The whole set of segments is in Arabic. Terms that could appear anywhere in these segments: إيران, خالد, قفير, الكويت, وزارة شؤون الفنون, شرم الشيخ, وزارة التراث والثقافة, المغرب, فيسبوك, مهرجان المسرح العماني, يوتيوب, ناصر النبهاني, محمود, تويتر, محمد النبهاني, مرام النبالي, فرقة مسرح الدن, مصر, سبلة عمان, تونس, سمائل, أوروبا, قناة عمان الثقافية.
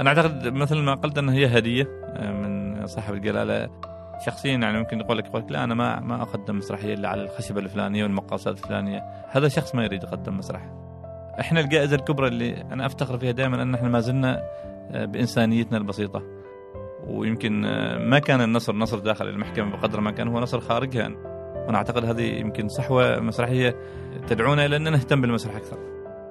أنا أعتقد مثل ما قلت أنها هي هدية من صاحب الجلالة شخصيا. يعني ممكن يقول لك لا أنا ما أقدم مسرحية إلا على الخشبة الفلانية والمقاسات الفلانية. هذا شخص ما يريد يقدم مسرح. إحنا الجائزة الكبرى اللي أنا أفتخر فيها دائما أن إحنا ما زلنا بإنسانيتنا البسيطة، ويمكن ما كان النصر نصر داخل المحكمة بقدر ما كان هو نصر خارجها. وأنا أعتقد هذه يمكن صحوة مسرحية تدعونا إلى أن نهتم بالمسرح أكثر،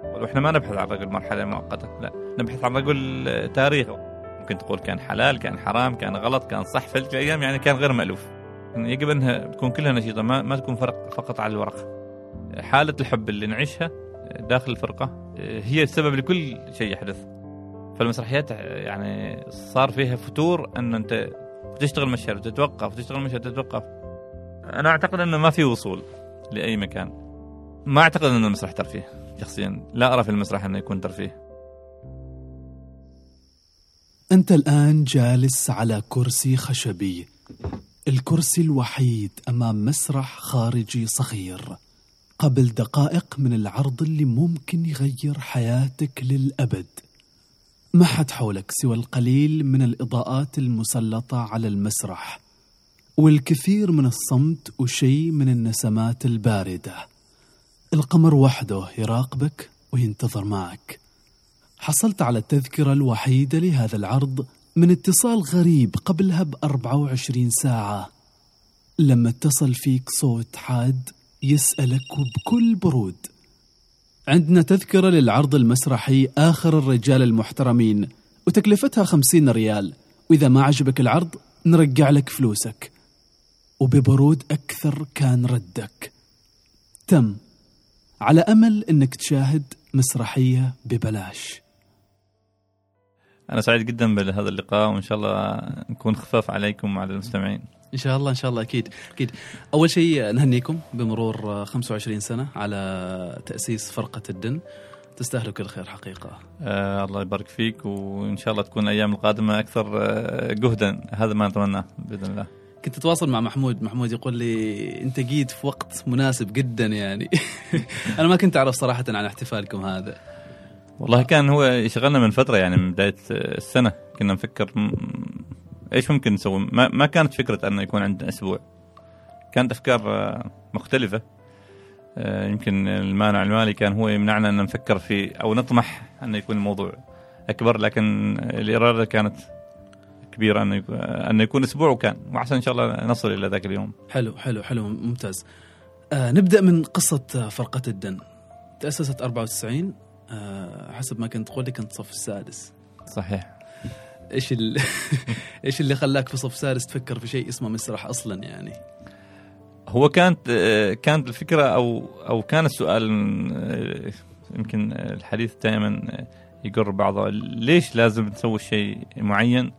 وإحنا ما نبحث عن رجل مرحلة مؤقتة، لا نبحث عن رجل تاريخه. ممكن تقول كان حلال، كان حرام، كان غلط، كان صح في الأيام، يعني كان غير مألوف. يعني يجب أنها تكون كلها نشيطة، ما تكون فقط على الورق. حالة الحب اللي نعيشها داخل الفرقة هي السبب لكل شيء يحدث. فالمسرحيات يعني صار فيها فتور أن أنت تشتغل مشهد وتتوقف، تشتغل مشهد وتتوقف. أنا أعتقد أنه ما في وصول لأي مكان. ما أعتقد أن المسرح ترفيه، شخصيا لا أرى في المسرح أنه يكون ترفيه. أنت الآن جالس على كرسي خشبي، الكرسي الوحيد أمام مسرح خارجي صغير، قبل دقائق من العرض اللي ممكن يغير حياتك للأبد. ما حد حولك سوى القليل من الإضاءات المسلطة على المسرح، والكثير من الصمت وشيء من النسمات الباردة. القمر وحده يراقبك وينتظر معك. حصلت على التذكرة الوحيدة لهذا العرض من اتصال غريب قبلها ب24 ساعة، لما اتصل فيك صوت حاد يسألك وبكل برود: عندنا تذكرة للعرض المسرحي آخر الرجال المحترمين، وتكلفتها 50 ريال، وإذا ما عجبك العرض نرجع لك فلوسك. وببرود أكثر كان ردك: تم، على أمل أنك تشاهد مسرحية ببلاش. أنا سعيد جدا بهذا اللقاء، وإن شاء الله نكون خفاف عليكم وعلى المستمعين. إن شاء الله إن شاء الله، أكيد أكيد. أول شيء نهنيكم بمرور 25 سنة على تأسيس فرقة الدن. تستاهلوا كل خير حقيقة. الله يبارك فيك، وإن شاء الله تكون الأيام القادمة أكثر جهدا. هذا ما نتمناه بإذن الله. كنت أتواصل مع محمود يقول لي أنت جيت في وقت مناسب جدا يعني. أنا ما كنت أعرف صراحة عن احتفالكم هذا. والله كان هو يشغلنا من فترة، يعني من بداية السنة كنا نفكر إيش ممكن نسوي. ما كانت فكرة أنه يكون عندنا أسبوع، كانت أفكار مختلفة. يمكن المانع المالي كان هو يمنعنا أن نفكر في أو نطمح أن يكون الموضوع أكبر، لكن الإرادة كانت كبيرة أن يكون أسبوع، وكان وعسى إن شاء الله نصل إلى ذاك اليوم. حلو حلو حلو، ممتاز. نبدأ من قصة فرقة الدن. تأسست 94، حسب ما كنت تقول لي كنت صف السادس، صحيح؟ إيش اللي خلاك في صف سادس تفكر في شيء اسمه مسرح أصلا؟ يعني هو كانت الفكرة أو كان السؤال، يمكن الحديث دائما يقر بعضه: ليش لازم نسوي شيء معين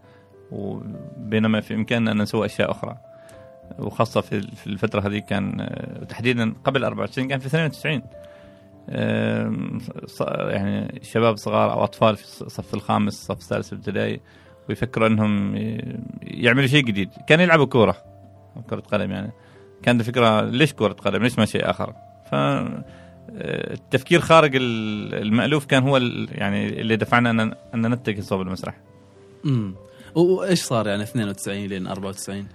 وبينما في إمكاننا أن نسوي أشياء أخرى؟ وخاصة في الفترة هذه كان، وتحديدا قبل 94، كان في 92 يعني شباب صغار أو أطفال في الصف الخامس، صف الثالث ابتدائي، ويفكروا أنهم يعملوا شيء جديد. كان يلعبوا كرة قدم، يعني كانت الفكرة ليش كرة قدم، ليش ما شيء آخر؟ فالتفكير خارج المألوف كان هو يعني اللي دفعنا أن نتجه صوب المسرح. وإيش صار يعني 92 لين 94؟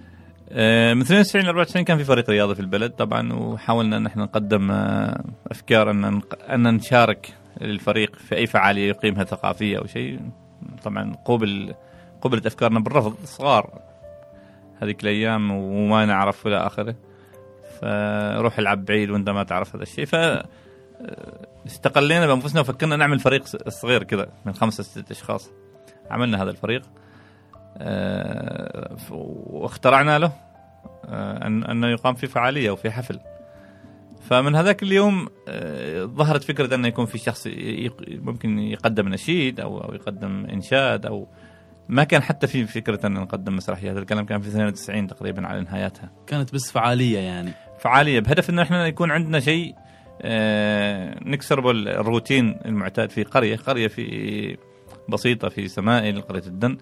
من 92 ل 94 كان في فريق رياضي في البلد طبعا، وحاولنا ان احنا نقدم افكار ان نشارك الفريق في اي فعاليه يقيمها ثقافيه او شيء. طبعا قبلت افكارنا بالرفض، صغار هذيك الايام وما نعرف ولا اخره، فروح العب بعيد وانت ما تعرف هذا الشيء. فاستقلينا بانفسنا وفكرنا نعمل فريق صغير كذا من 5 أو 6 أشخاص. عملنا هذا الفريق واخترعنا له أن يقام في فعالية وفي حفل. فمن هذاك اليوم ظهرت فكرة أن يكون في شخص ممكن يقدم نشيد أو يقدم إنشاد، أو ما كان حتى في فكرة أن نقدم مسرحية. هذا الكلام كان في 92 تقريبا على نهايتها. كانت بس فعالية، يعني فعالية بهدف أن إحنا يكون عندنا شيء نكسر بالروتين المعتاد في قرية في بسيطة في سمائل قرية الدن،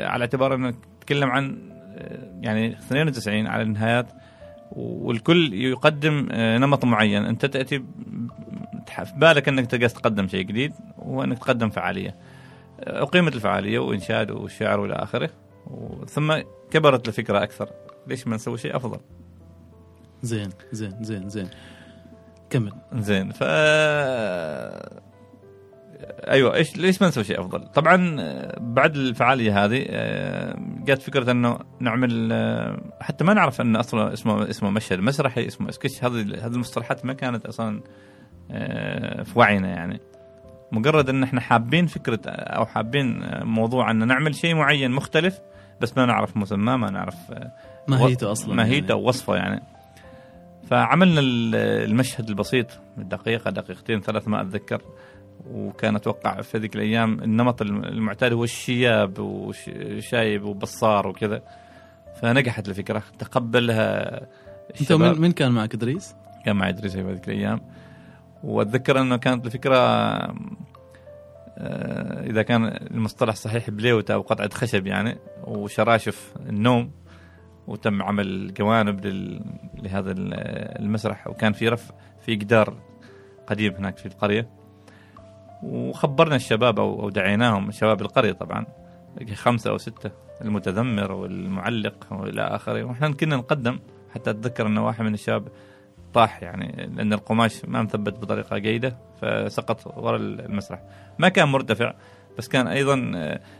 على اعتبار أن نتكلم عن يعني 92 على النهايات، والكل يقدم نمط معين. أنت تأتي في بالك أنك تقدم شيء جديد وأنك تقدم فعالية. أقيمت الفعالية وإنشاد والشعر وإلى آخره، ثم كبرت الفكرة أكثر، ليش ما نسوي شيء أفضل؟ زين زين زين زين كمل زين. أيوة، إيش ليش ما نسوي شيء أفضل؟ طبعا بعد الفعالية هذه جات فكرة إنه نعمل، حتى ما نعرف إن أصلا اسمه مشهد مسرحي، اسمه سكتش، هذه المصطلحات ما كانت أصلا في وعينا، يعني مجرد إن إحنا حابين فكرة أو حابين موضوع إن نعمل شيء معين مختلف، بس ما نعرف مسمى، ما نعرف ماهيته أصلا، ماهيته ووصفه يعني. فعملنا المشهد البسيط دقيقة دقيقتين ثلاث ما أتذكر، وكان أتوقع في ذيك الأيام النمط المعتاد هو الشياب وشايب وبصار وكذا، فنجحت الفكرة تقبلها الشباب. أنت من كان معك؟ إدريس كان مع إدريس في ذيك الأيام، وأتذكر أنه كانت الفكرة إذا كان المصطلح صحيح بليوتة أو قطعة خشب يعني، وشراشف النوم، وتم عمل جوانب لهذا المسرح، وكان في رف في جدار قديم هناك في القرية، وخبرنا الشباب أو دعيناهم شباب القرية طبعا، 5 أو 6 المتذمر والمعلق وإلى آخره، ونحن كنا نقدم، حتى أتذكر أن واحد من الشباب طاح يعني، لأن القماش ما مثبت بطريقة جيدة فسقط وراء المسرح، ما كان مرتفع بس كان أيضا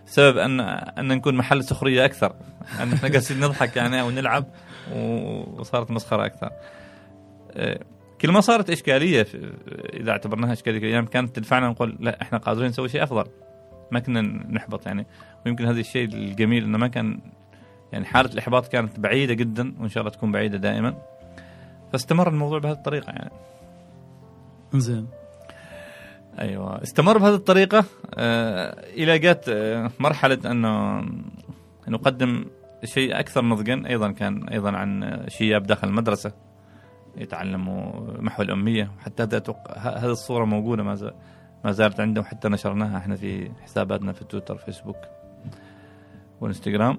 سبب أن نكون محل سخرية أكثر، أن نحن قاعدين نضحك يعني ونلعب، وصارت مسخرة أكثر. كل ما صارت إشكالية إذا اعتبرناها إشكالية الأيام كانت تدفعنا نقول لا، إحنا قادرين نسوي شيء أفضل، ما كنا نحبط يعني. ويمكن هذا الشيء الجميل إنه ما كان يعني حالة الإحباط كانت بعيدة جدا، وإن شاء الله تكون بعيدة دائما، فاستمر الموضوع بهذه الطريقة يعني. إنزين. أيوة، استمر بهذه الطريقة إلى جات مرحلة أنه نقدم شيء أكثر نضجا، أيضا كان أيضا عن شياب داخل المدرسة يتعلموا محو الأمية، وحتى هذه الصورة موجودة ما زالت عندهم، حتى نشرناها احنا في حساباتنا في تويتر فيسبوك وإنستغرام.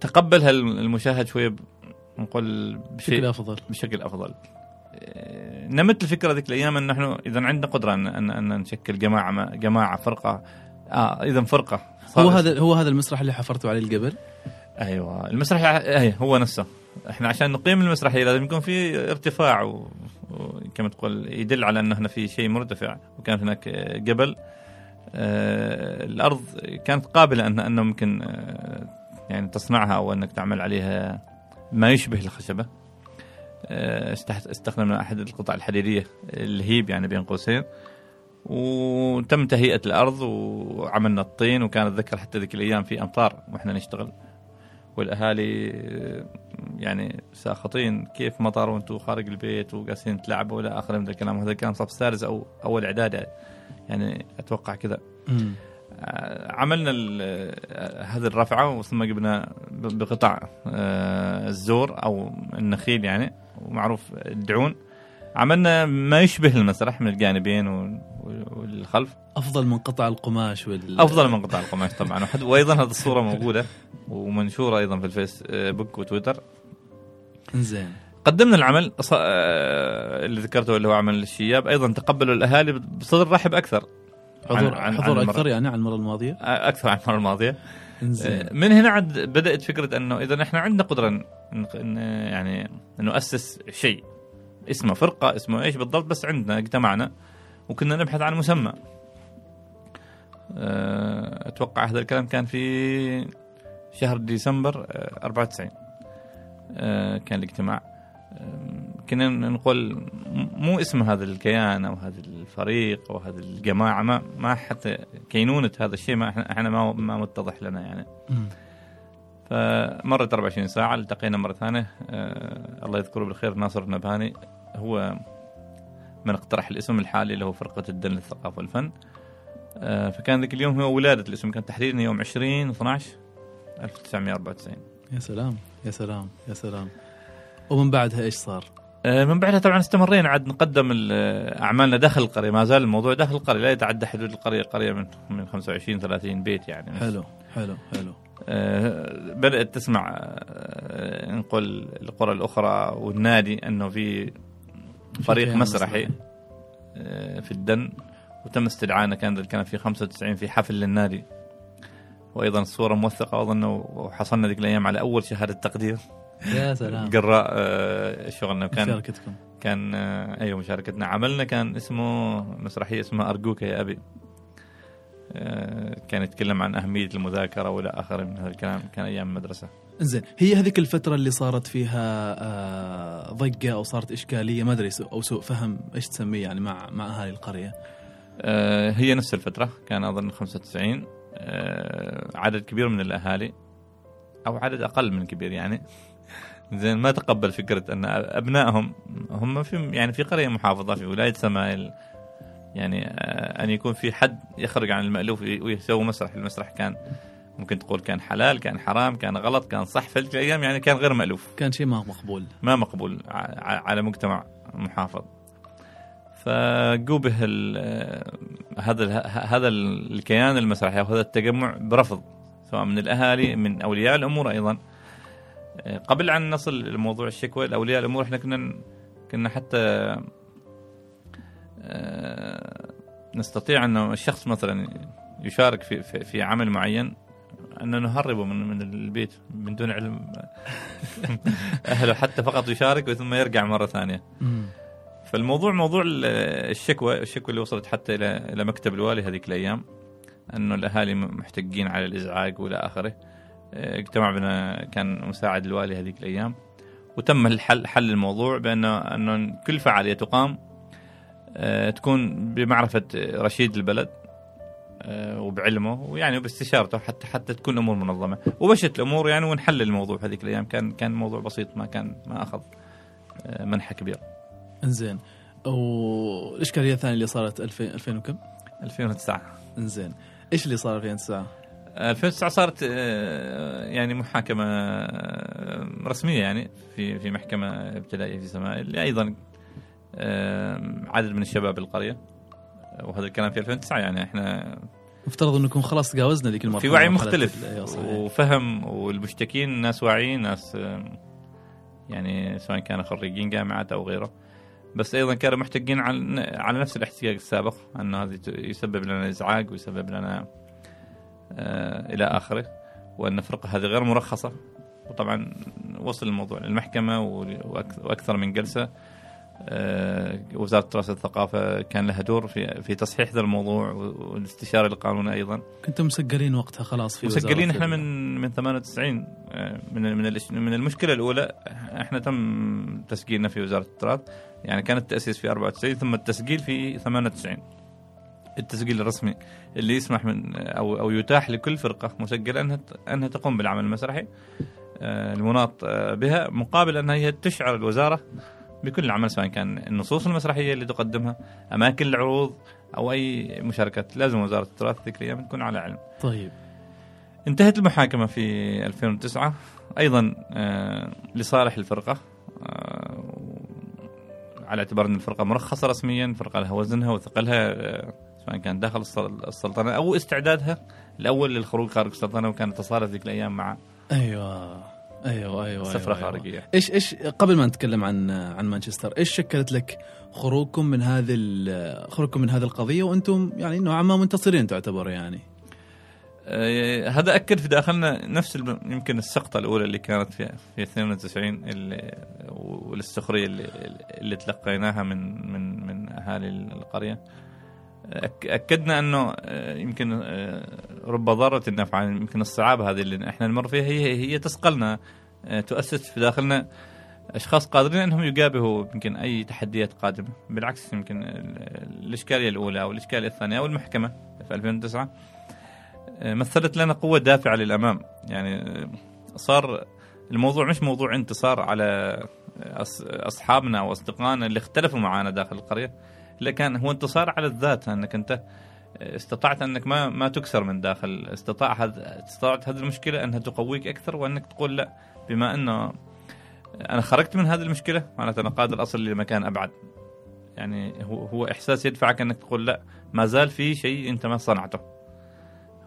تقبلها المشاهد شوية نقول بشكل أفضل. نمت الفكرة ذيك الأيام أن نحن إذا عندنا قدرة أن نشكل جماعة فرقة، إذا فرقة. هو هذا المسرح اللي حفرته عليه الجبل. أيوة، المسرح هو نفسه. إحنا عشان نقيم المسرحية لازم يكون في ارتفاع، وكما تقول يدل على أنه هنا في شيء مرتفع، وكان هناك جبل. الأرض كانت قابلة أنه ممكن يعني تصنعها أو أنك تعمل عليها ما يشبه الخشبة. استخدمنا أحد القطع الحديدية الهيب يعني بين قوسين، وتم تهيئة الأرض وعملنا الطين، وكان أتذكر حتى ذيك الأيام في أمطار وإحنا نشتغل، والأهالي يعني ساخطين، كيف مطر وانتوا خارج البيت وقاسين تلعبوا ولا آخر من الكلام. وهذا كان صف سادس أو أول إعداد يعني أتوقع كذا. عملنا هذه الرفعة، ثم جبنا بقطع الزور أو النخيل يعني، ومعروف الدعون، عملنا ما يشبه المسرح من الجانبين والخلف. أفضل من قطع القماش أفضل من قطع القماش طبعا. وأيضا هذه الصورة موجودة ومنشورة أيضا في الفيسبوك وتويتر. إنزين، قدمنا العمل اللي ذكرته اللي هو عمل الشياب، أيضا تقبلوا الأهالي بصدر رحب أكثر، حضور أكثر يعني عن المرة الماضية، أكثر عن المرة الماضية. من هنا عاد بدأت فكرة أنه إذا إحنا عندنا قدرة يعني نؤسس شيء اسمه فرقة، اسمه إيش بالضبط، بس عندنا اجتمعنا وكنا نبحث عن مسمى. أتوقع هذا الكلام كان في شهر ديسمبر 94، كان الاجتماع. كنا نقول مو اسم هذا الكيان أو هذا الفريق أو هذا الجماعة، ما حتى كينونة هذا الشيء إحنا ما متضح لنا يعني. فمرت 24 ساعة، التقينا مرة ثانية، الله يذكره بالخير ناصر النبهاني هو من اقترح الاسم الحالي اللي هو فرقة الدن للثقافة والفن. فكان ذاك اليوم هو ولادة الاسم، كان تحديدا يوم 20/12/1994. يا سلام يا سلام يا سلام. ومن بعدها إيش صار؟ من بعدها طبعا استمرينا عاد نقدم أعمالنا داخل القرية، ما زال الموضوع داخل القرية، لا يتعدى حدود القرية، قرية من 25-30 بيت يعني. حلو حلو حلو. بدأت تسمع نقول القرى الأخرى والنادي أنه في فريق مسرحي في الدن، وتم استدعائنا، كان في 95 في حفل للنادي، وايضا الصوره موثقه اظن، وحصلنا ذيك الايام على اول شهاده تقدير. يا سلام. قراء شغلنا، وكان مشاركتكم كان ايوه مشاركتنا، عملنا كان اسمه مسرحيه اسمها ارجوك يا ابي، كان يتكلم عن اهميه المذاكره والى اخره من هذا الكلام، كان ايام المدرسه. زين، هي هذيك الفتره اللي صارت فيها ضجه او صارت اشكاليه ما ادري او سوء فهم ايش تسميه يعني مع اهالي القريه؟ هي نفس الفتره كان اظن 95، عدد كبير من الاهالي او عدد اقل من كبير يعني زين ما تقبل فكره ان ابنائهم هم في يعني في قريه محافظه في ولايه سمائل، يعني ان يكون في حد يخرج عن المألوف ويسوي مسرح. المسرح كان ممكن تقول كان حلال، كان حرام، كان غلط، كان صح في تلك الايام، يعني كان غير مألوف، كان شيء ما مقبول، ما مقبول على مجتمع محافظ. فجو به هذا الكيان المسرحي وهذا التجمع برفض سواء من الاهالي من اولياء الامور. ايضا قبل ان نصل لموضوع الشكوى لاولياء الامور، احنا كنا حتى نستطيع أن الشخص مثلا يشارك في عمل معين أن نهربه من البيت من دون علم أهله، حتى فقط يشارك وثم يرجع مرة ثانية. فالموضوع موضوع الشكوى اللي وصلت حتى إلى مكتب الوالي هذيك الأيام، أنه الأهالي محتجين على الإزعاج وإلى آخره. اجتمع بنا كان مساعد الوالي هذيك الأيام، وتم حل الموضوع بأنه كل فعالية تقام تكون بمعرفة رشيد البلد وبعلمه، ويعني باستشارته حتى تكون الأمور منظمة. ومشت الأمور يعني، ونحل الموضوع هذيك الأيام. كان موضوع بسيط، ما أخذ منحة كبيرة. إنزين، والإشكالية الثانية اللي صارت 2000 وكم؟ 2009. إنزين، إيش اللي صار 2009؟ 2009 صارت يعني محاكمة رسمية يعني في محكمة ابتدائية في سمائل، أيضا عدد من الشباب القرية، وهذا الكلام في 2009. يعني احنا مفترض انكم خلاص تجاوزنا ذيك المرحلة، في وعي مختلف وفهم، والمشتكين ناس واعيين، ناس يعني سواء كانوا خريجين جامعات او غيره، بس ايضا كانوا محتجين على نفس الاحتجاج السابق، انه هذا يسبب لنا ازعاج ويسبب لنا الى اخره، وان الفرقة هذه غير مرخصة. وطبعا وصل الموضوع للمحكمة واكثر من جلسة. وزارة التراث والثقافة كان لها دور في تصحيح هذا الموضوع والاستشارة القانون. أيضا كنتم مسجلين وقتها خلاص في وزارة، مسجلين احنا من 98. من المشكلة الأولى احنا تم تسجيلنا في وزارة التراث، يعني كان التأسيس في 94 ثم التسجيل في 98، التسجيل الرسمي اللي يسمح من أو يتاح لكل فرقة مسجلة أنها تقوم بالعمل المسرحي المناط بها، مقابل أنها هي تشعر الوزارة بكل العمل، سواء كان النصوص المسرحية اللي تقدمها، أماكن العروض أو أي مشاركات. لازم وزارة التراث الذكرية تكون على علم. طيب، انتهت المحاكمة في 2009 أيضا لصالح الفرقة، على اعتبار أن الفرقة مرخصة رسميا، فرقة لها وزنها وثقلها، سواء كان داخل السلطنة أو استعدادها الأول للخروج خارج السلطنة، وكانت تصالح ذيك الأيام مع أيوة سفرة خارجية. أيوة. إيش قبل ما نتكلم عن مانشستر، إيش شكلت لك خروجكم من هذه القضية، وأنتم يعني نوعا ما منتصرين تعتبر يعني؟ هذا أكد في داخلنا نفس يمكن السقطة الأولى اللي كانت في 92، والاستخرية اللي تلقيناها من أهالي القرية. أكدنا أنه يمكن رب ضارة النفع، يمكن الصعابة هذه اللي إحنا نمر فيها هي تسقلنا، تؤسس في داخلنا أشخاص قادرين أنهم يقابلوا يمكن أي تحديات قادمة. بالعكس، يمكن الإشكالية الأولى أو الإشكالية الثانية أو المحكمة في 2009 مثلت لنا قوة دافعة للأمام. يعني صار الموضوع مش موضوع انتصار على أصحابنا وأصدقائنا اللي اختلفوا معنا داخل القرية، لكن هو انتصار على الذات، أنك أنت استطعت أنك ما تكسر من داخل، استطاعت هذه المشكلة أنها تقويك أكثر، وأنك تقول لا، بما أنه أنا خرجت من هذه المشكلة معناته أنا قادر أصل لمكان أبعد. يعني هو إحساس يدفعك أنك تقول لا، ما زال في شيء أنت ما صنعته.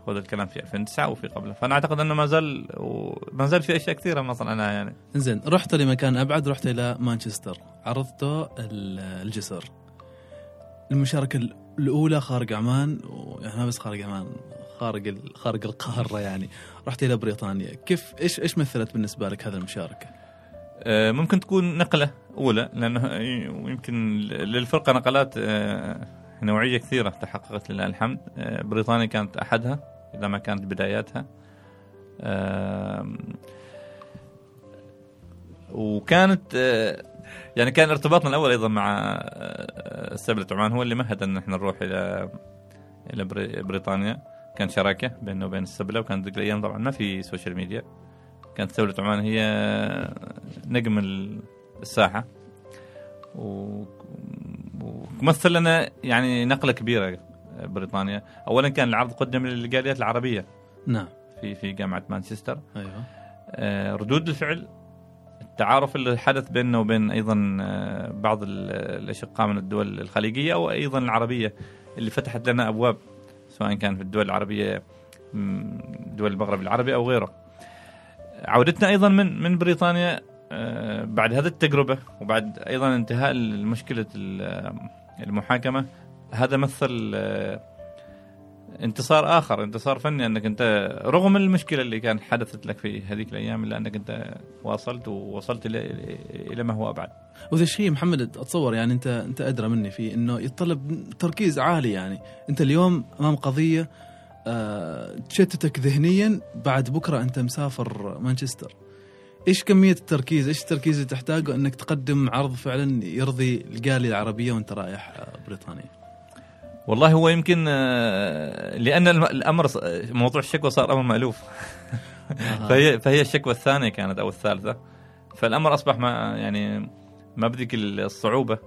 هذا الكلام في 2009 وفي قبله، فأنا أعتقد أنه ما زال في أشياء كثيرة ما صنعناها يعني. إنزين، رحت لمكان أبعد، رحت إلى مانشستر، عرضته الجسر. المشاركة الأولى خارج عمان، وما بس خارج عمان، خارج القارة يعني. رحت إلى بريطانيا، كيف إيش مثلت بالنسبة لك هذه المشاركة؟ ممكن تكون نقلة أولى، لأنه يمكن للفرقة نقلات نوعية كثيرة تحققت لله الحمد. بريطانيا كانت أحدها إذا ما كانت بداياتها، وكانت يعني كان ارتباطنا الأول أيضا مع سبلة عمان هو اللي مهد أن نحن نروح إلى بريطانيا. كان شراكة بينه وبين السبلة، وكانت ذيك الأيام طبعا ما في سوشيال ميديا، كانت سبلة عمان هي نجم الساحة، ومثل لنا يعني نقلة كبيرة بريطانيا. أولا كان العرض قدم للجاليات العربية، نعم، في جامعة مانشستر. أيوة. ردود الفعل، التعارف اللي حدث بيننا وبين أيضا بعض الأشقاء من الدول الخليجية وأيضا العربية، اللي فتحت لنا أبواب سواء كان في الدول العربية، دول المغرب العربي أو غيره. عودتنا أيضا من بريطانيا بعد هذه التجربة، وبعد أيضا انتهاء مشكلة المحاكمة، هذا مثل انتصار آخر، انتصار فني، أنك أنت رغم المشكلة اللي كان حدثت لك في هذيك الأيام، إلا أنك أنت وصلت إلى ما هو أبعد. وذا الشيء محمد أتصور يعني أنت أدرى مني فيه، أنه يتطلب تركيز عالي. يعني أنت اليوم أمام قضية تشتتك ذهنيا، بعد بكرة أنت مسافر مانشستر، إيش كمية التركيز، إيش التركيز اللي تحتاجه أنك تقدم عرض فعلا يرضي الجالية العربية وأنت رايح بريطانيا؟ والله هو يمكن لأن الأمر موضوع الشكوى صار أمر مألوف فهي الشكوى الثانية كانت أو الثالثة، فالأمر أصبح ما بدك الصعوبة،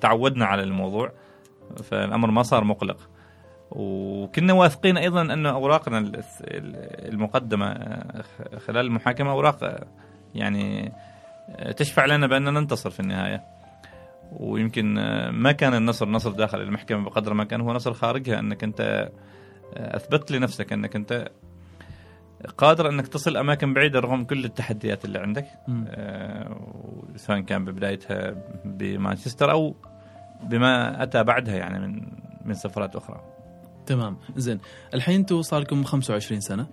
تعودنا على الموضوع، فالأمر ما صار مقلق. وكنا واثقين أيضا أن أوراقنا المقدمة خلال المحاكمة أوراق يعني تشفع لنا بأننا ننتصر في النهاية. ويمكن ما كان النصر نصر داخل المحكمة بقدر ما كان هو نصر خارجها، أنك أنت أثبت لنفسك أنك أنت قادر أنك تصل أماكن بعيدة رغم كل التحديات اللي عندك، سواء كان ببدايتها بمانشستر أو بما أتى بعدها يعني من سفرات أخرى. تمام، زين. الحين أنتوا صار لكم 25 سنة،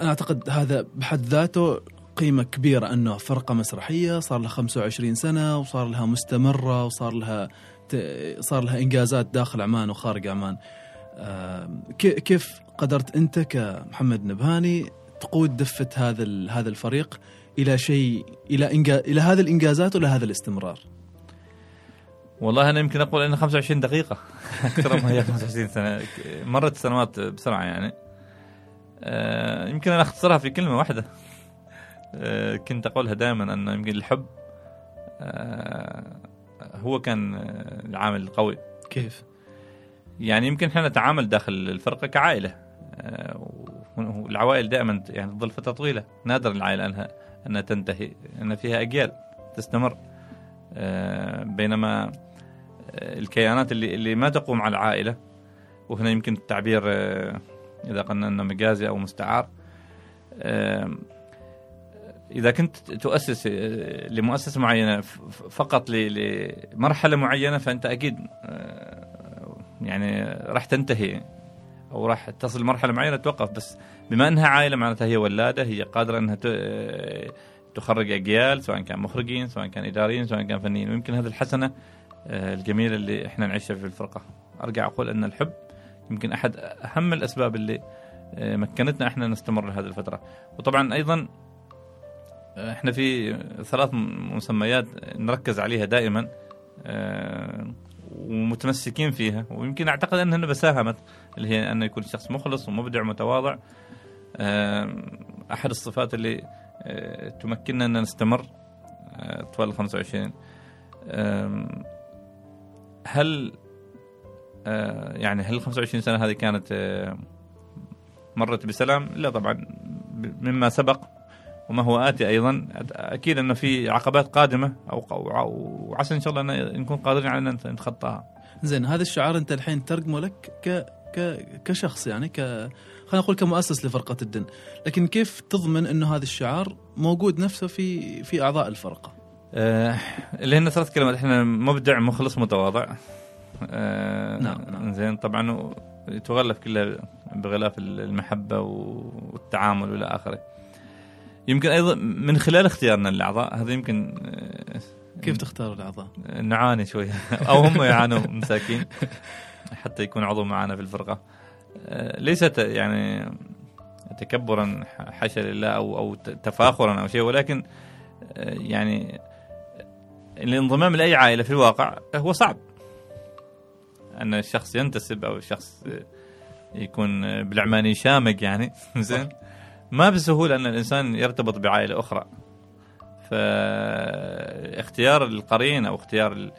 أنا أعتقد هذا بحد ذاته قيمة كبيرة، أنه فرقة مسرحية صار لها 25 سنة وصار لها مستمرة، وصار لها إنجازات داخل عمان وخارج عمان. كيف قدرت أنت كمحمد نبهاني تقود دفة هذا الفريق إلى شيء، إلى هذه الإنجازات ولا هذا الاستمرار؟ والله أنا يمكن أقول أن 25 دقيقة أكثر ما هي 25 سنة، مرت السنوات بسرعة يعني. يمكن أنا أختصرها في كلمة واحدة، كنت أقولها دائما، أنه يمكن الحب هو كان العامل القوي. كيف يعني؟ يمكن إحنا نتعامل داخل الفرقة كعائلة، والعوائل دائما يعني تظل فترة طويلة، نادر العائلة أنها تنتهي، أن فيها أجيال تستمر، بينما الكيانات اللي ما تقوم على العائلة، وهنا يمكن التعبير إذا قلنا أنه مجازي أو مستعار، إذا كنت تؤسس لمؤسسة معينة فقط لمرحلة معينة، فأنت أكيد يعني راح تنتهي أو راح تصل مرحلة معينة توقف. بس بما أنها عائلة، معناتها هي ولادة، هي قادرة أنها تخرج أجيال، سواء كان مخرجين، سواء كان إداريين، سواء كان فنيين. ويمكن هذه الحسنة الجميلة اللي إحنا نعيشها في الفرقة. أرجع أقول أن الحب يمكن أحد أهم الأسباب اللي مكنتنا إحنا نستمر لهذه الفترة. وطبعا أيضا احنا في 3 مسميات نركز عليها دائما ومتمسكين فيها، ويمكن اعتقد انها بساهمت، اللي هي انه يكون شخص مخلص ومبدع ومتواضع. احد الصفات اللي تمكننا ان نستمر طوال 25. هل 25 سنة هذه كانت مرت بسلام؟ لا طبعا، مما سبق وما هو آتي أيضا أكيد أنه في عقبات قادمة، أو عسى إن شاء الله أن نكون قادرين على أن نتخطاها. زين، هذا الشعار أنت الحين ترجمه لك كشخص يعني خلينا نقول كمؤسس لفرقة الدن، لكن كيف تضمن أنه هذا الشعار موجود نفسه في أعضاء الفرقة؟ اللي هنا 3 كلمات، إحنا مبدع، مخلص، متواضع. نعم. زين طبعا تغلف كلها بغلاف المحبة والتعامل والى آخره. يمكن أيضا من خلال اختيارنا للأعضاء هذا يمكن. كيف تختاروا الأعضاء؟ نعاني شوية أو هم يعانوا مساكين حتى يكون عضو معنا في الفرقة. ليست يعني تكبرا حاشا لله أو تفاخرا أو شيء، ولكن يعني الانضمام لأي عائلة في الواقع هو صعب، أن الشخص ينتسب أو الشخص يكون بالعماني شامق يعني زين ما بسهولة أن الإنسان يرتبط بعائلة أخرى، فاختيار القرين أو اختيار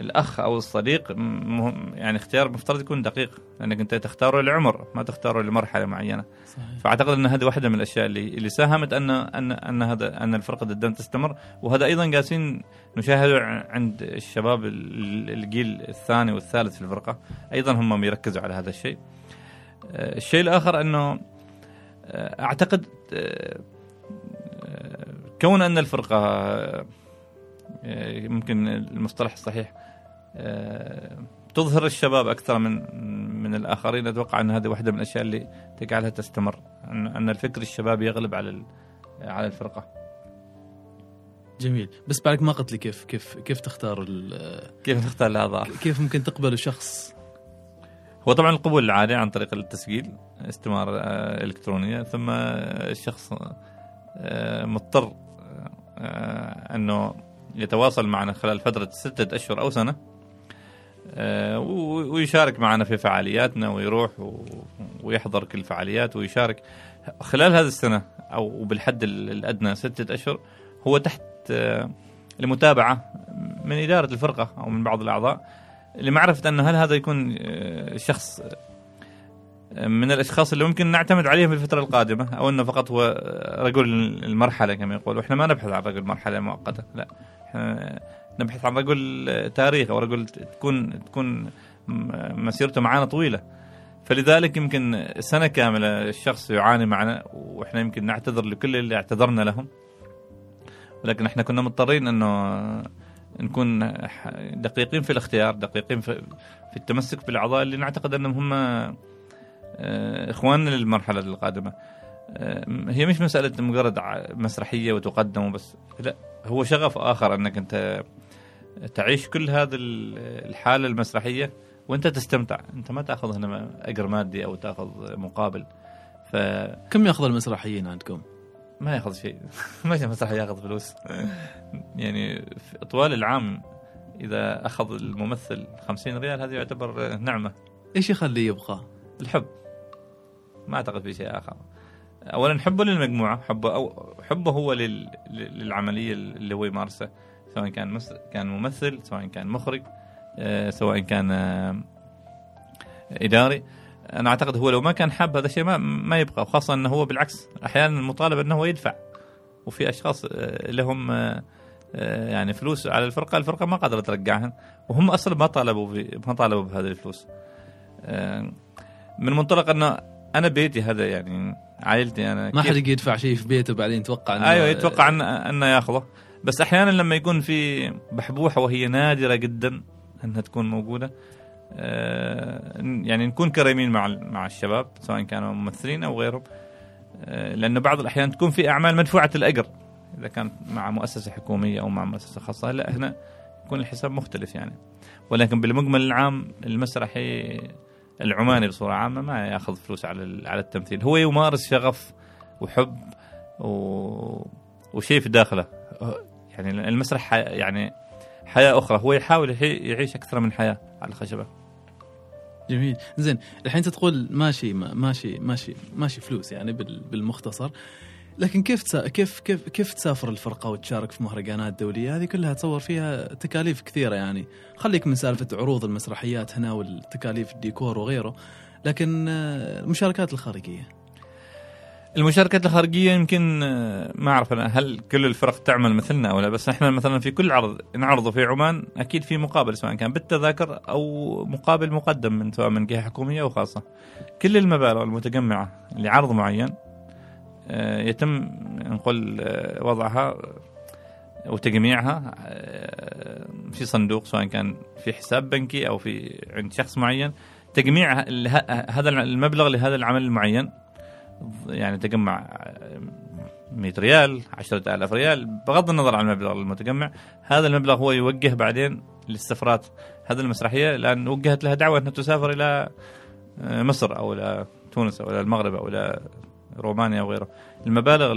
الأخ أو الصديق مهم، يعني اختيار مفترض يكون دقيق لأنك أنت تختاره للعمر ما تختاره لمرحلة معينة. صحيح. فأعتقد أن هذه واحدة من الأشياء اللي ساهمت أن الفرقة الدن تستمر، وهذا أيضا قاسين نشاهده عند الشباب الجيل الثاني والثالث في الفرقة، أيضا هم يركزوا على هذا الشيء. الشيء الآخر أنه أعتقد كون أن الفرقة ممكن المصطلح الصحيح تظهر الشباب أكثر من الآخرين، أتوقع أن هذه واحدة من الأشياء اللي تجعلها تستمر، أن الفكر الشبابي يغلب على الفرقة. جميل، بس بعدك ما قلت لي كيف تختار كيف نختار الأعضاء، كيف ممكن تقبل شخص؟ هو طبعا القبول العادي عن طريق التسجيل استمارة إلكترونية، ثم الشخص مضطر أنه يتواصل معنا خلال فترة 6 أشهر أو سنة ويشارك معنا في فعالياتنا ويروح ويحضر كل الفعاليات ويشارك خلال هذه السنة، أو بالحد الأدنى 6 أشهر هو تحت المتابعة من إدارة الفرقة أو من بعض الأعضاء لمعرفة أنه هل هذا يكون شخص من الأشخاص اللي ممكن نعتمد عليهم في الفترة القادمة، أو أنه فقط هو رجل المرحلة كما يقول. وإحنا ما نبحث عن رجل مرحلة مؤقتة، لا، إحنا نبحث عن رجل تاريخ أو رجل تكون مسيرته معانا طويلة. فلذلك يمكن سنة كاملة الشخص يعاني معنا، وإحنا يمكن نعتذر لكل اللي اعتذرنا لهم، ولكن إحنا كنا مضطرين أنه نكون دقيقين في الاختيار، دقيقين في التمسك بالأعضاء اللي نعتقد أنهم هم إخواننا للمرحلة القادمة. هي مش مسألة مجرد مسرحية وتقدم وبس، لا، هو شغف آخر أنك أنت تعيش كل هذه الحالة المسرحية وأنت تستمتع، أنت ما تأخذ هنا أجر مادي أو تأخذ مقابل. كم يأخذ المسرحيين عندكم؟ ما يأخذ شيء ماشي مسرح يأخذ فلوس يعني طوال العام إذا أخذ الممثل 50 ريال هذا يعتبر نعمة. إيش يخليه يبقى؟ الحب، ما أعتقد في شيء آخر. أولا حبه للمجموعة، حبه هو للعملية اللي هو يمارسه، سواء كان ممثل، سواء كان مخرج، سواء كان إداري. أنا أعتقد هو لو ما كان حاب هذا الشيء ما يبقى، وخاصة أنه هو بالعكس أحيانا مطالب أنه هو يدفع، وفي أشخاص لهم يعني فلوس على الفرقة ما قادرة ترجعها، وهم أصلا ما طالبوا بهذه الفلوس. من منطلق أنه أنا بيتي هذا، يعني عائلتي أنا، ما حد يدفع شيء في بيته بعدين يتوقع أنه أيوة يتوقع أنه يأخذه. بس أحيانا لما يكون في بحبوحة وهي نادرة جدا أنها تكون موجودة، يعني نكون كريمين مع الشباب سواء كانوا ممثلين أو غيرهم، لأنه بعض الأحيان تكون في أعمال مدفوعة الأجر إذا كانت مع مؤسسة حكومية أو مع مؤسسة خاصة. لا، هنا يكون الحساب مختلف يعني. ولكن بالمجمل العام المسرحي العماني بصورة عامة ما يأخذ فلوس على التمثيل، هو يمارس شغف وحب وشيء في داخله، يعني المسرح يعني حياة أخرى، هو يحاول يعيش أكثر من حياة على الخشبة. جميل، زين. الحين تقول ماشي ماشي ماشي ماشي فلوس يعني بالمختصر، لكن كيف تسافر الفرقة وتشارك في مهرجانات دولية؟ هذه كلها تصور فيها تكاليف كثيرة، يعني خليك من سالفة عروض المسرحيات هنا والتكاليف الديكور وغيره، لكن المشاركات الخارجية. المشاركات الخارجية يمكن ما أعرف أنا هل كل الفرق تعمل مثلنا أو لا، بس إحنا مثلا في كل عرض نعرضه في عمان أكيد في مقابل، سواء كان بالتذاكر أو مقابل مقدم من سواء من جهة حكومية أو خاصة. كل المبالغ المتجمعة لعرض معين يتم نقول وضعها وتجميعها في صندوق، سواء كان في حساب بنكي أو في عند شخص معين، تجميع هذا المبلغ لهذا العمل المعين، يعني تجمع 100 ريال، 10,000 ريال، بغض النظر عن المبلغ المتجمع. هذا المبلغ هو يوجه بعدين للسفرات. هذا المسرحية لأن وجهت لها دعوة أنها تسافر إلى مصر أو إلى تونس أو إلى المغرب أو إلى رومانيا وغيره. المبالغ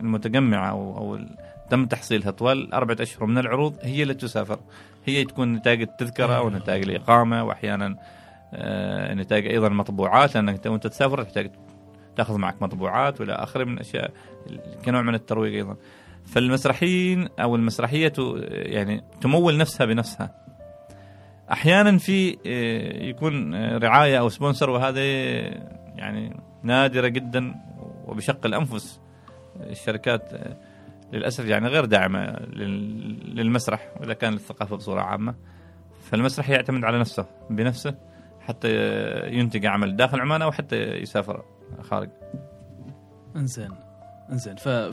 المتجمعة أو تم تحصيلها طوال 4 أشهر من العروض هي التي تسافر، هي تكون نتاج التذكرة أو نتاج الإقامة، وأحيانا نتاج أيضا مطبوعات، لأنك وأنت تسافر تحتاج تأخذ معك مطبوعات ولا آخر من أشياء كنوع من الترويج أيضا. فالمسرحيين أو المسرحية يعني تمول نفسها بنفسها. أحيانا في يكون رعاية أو سبونسر، وهذا يعني نادرة جدا وبشق الأنفس. الشركات للأسف يعني غير داعمة للمسرح وإذا كان للثقافة بصورة عامة. فالمسرح يعتمد على نفسه بنفسه حتى ينتج عمل داخل عمان أو حتى يسافر خارج. انزين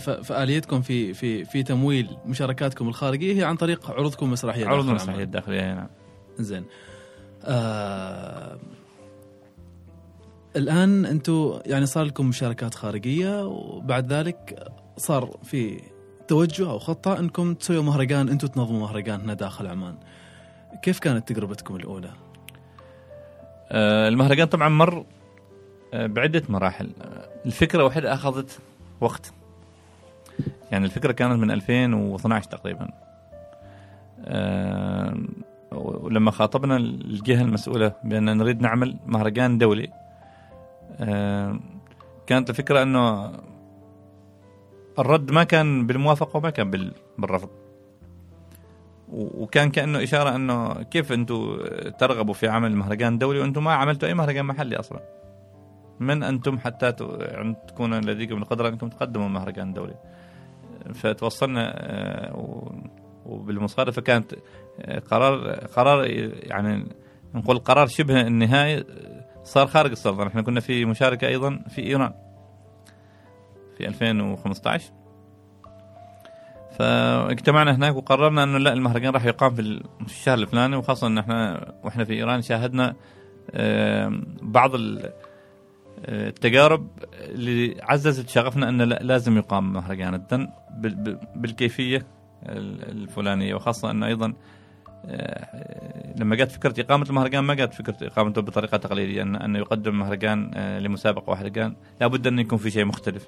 فآليتكم في تمويل مشاركاتكم الخارجية هي عن طريق عروضكم المسرحية، عروض المسرحية الداخلية. نعم. انزين الآن أنتوا يعني صار لكم مشاركات خارجية، وبعد ذلك صار في توجه أو خطة أنكم تسووا مهرجان، أنتوا تنظموا مهرجان هنا داخل عمان. كيف كانت تجربتكم الأولى؟ المهرجان طبعا مر بعدة مراحل. الفكرة واحدة أخذت وقت، يعني الفكرة كانت من 2012 تقريبا، ولما خاطبنا الجهة المسؤولة بأننا نريد نعمل مهرجان دولي. كانت الفكرة أنه الرد ما كان بالموافقة وما كان بالرفض، وكان كأنه إشارة أنه كيف أنتم ترغبوا في عمل مهرجان دولي وأنتم ما عملتوا أي مهرجان محلي أصلا، من أنتم حتى تكون لديكم القدرة أنكم تقدموا مهرجان دولي. فتوصلنا، وبالمصادفة كانت قرار يعني نقول قرار شبه النهائي صار خارج السلطنة. احنا كنا في مشاركة أيضا في إيران في 2015، فاجتمعنا هناك وقررنا أنه لا، المهرجان راح يقام في الشهر الفلاني، وخاصة أن احنا في إيران شاهدنا بعض التجارب اللي عززت شغفنا أن لازم يقام مهرجان الدن بالكيفية الفلانية. وخاصة أنه أيضا لما جت فكرة إقامة المهرجان ما جت فكرة إقامته بطريقة تقليدية أنه يقدم مهرجان لمسابقة واحد، كان لابد أن يكون في شيء مختلف.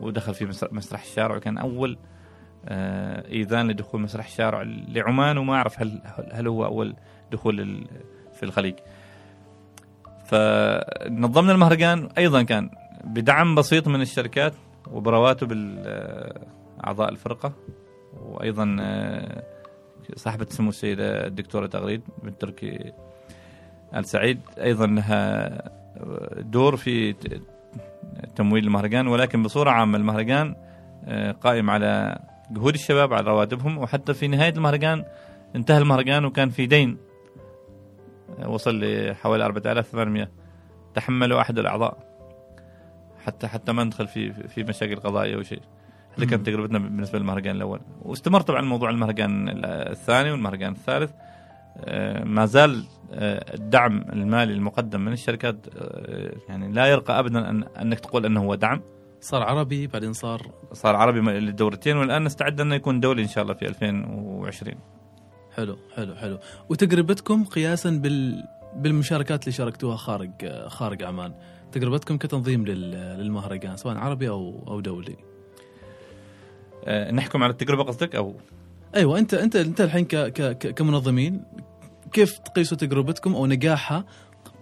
ودخل في مسرح الشارع، وكان أول إيذان لدخول مسرح الشارع لعمان، وما أعرف هل هو أول دخول في الخليج. فنظمنا المهرجان أيضا كان بدعم بسيط من الشركات وبرواتب أعضاء الفرقة، وأيضا صاحبة سمو السيدة الدكتورة تغريد التركي آل سعيد أيضا لها دور في تمويل المهرجان. ولكن بصورة عامة المهرجان قائم على جهود الشباب، على رواتبهم، وحتى في نهاية المهرجان انتهى المهرجان وكان في دين وصل لحوالي 4800 تحمله أحد الأعضاء، حتى ما ندخل في مشاكل قضائية أو شيء. هذه كانت تجربتنا بالنسبة للمهرجان الأول. واستمر طبعا موضوع المهرجان الثاني والمهرجان الثالث. ما زال الدعم المالي المقدم من الشركات يعني لا يرقى أبدا أنك تقول أنه هو دعم. صار عربي، بعدين صار عربي للدورتين، والآن نستعد أنه يكون دولي إن شاء الله في 2020. حلو. وتجربتكم قياسا بالمشاركات اللي شاركتوها خارج عمان، تجربتكم كتنظيم للمهرجان سواء عربي أو دولي. نحكم على التجربة قصدك أو؟ أيوة، أنت الحين كمنظمين كيف تقيسوا تجربتكم أو نجاحها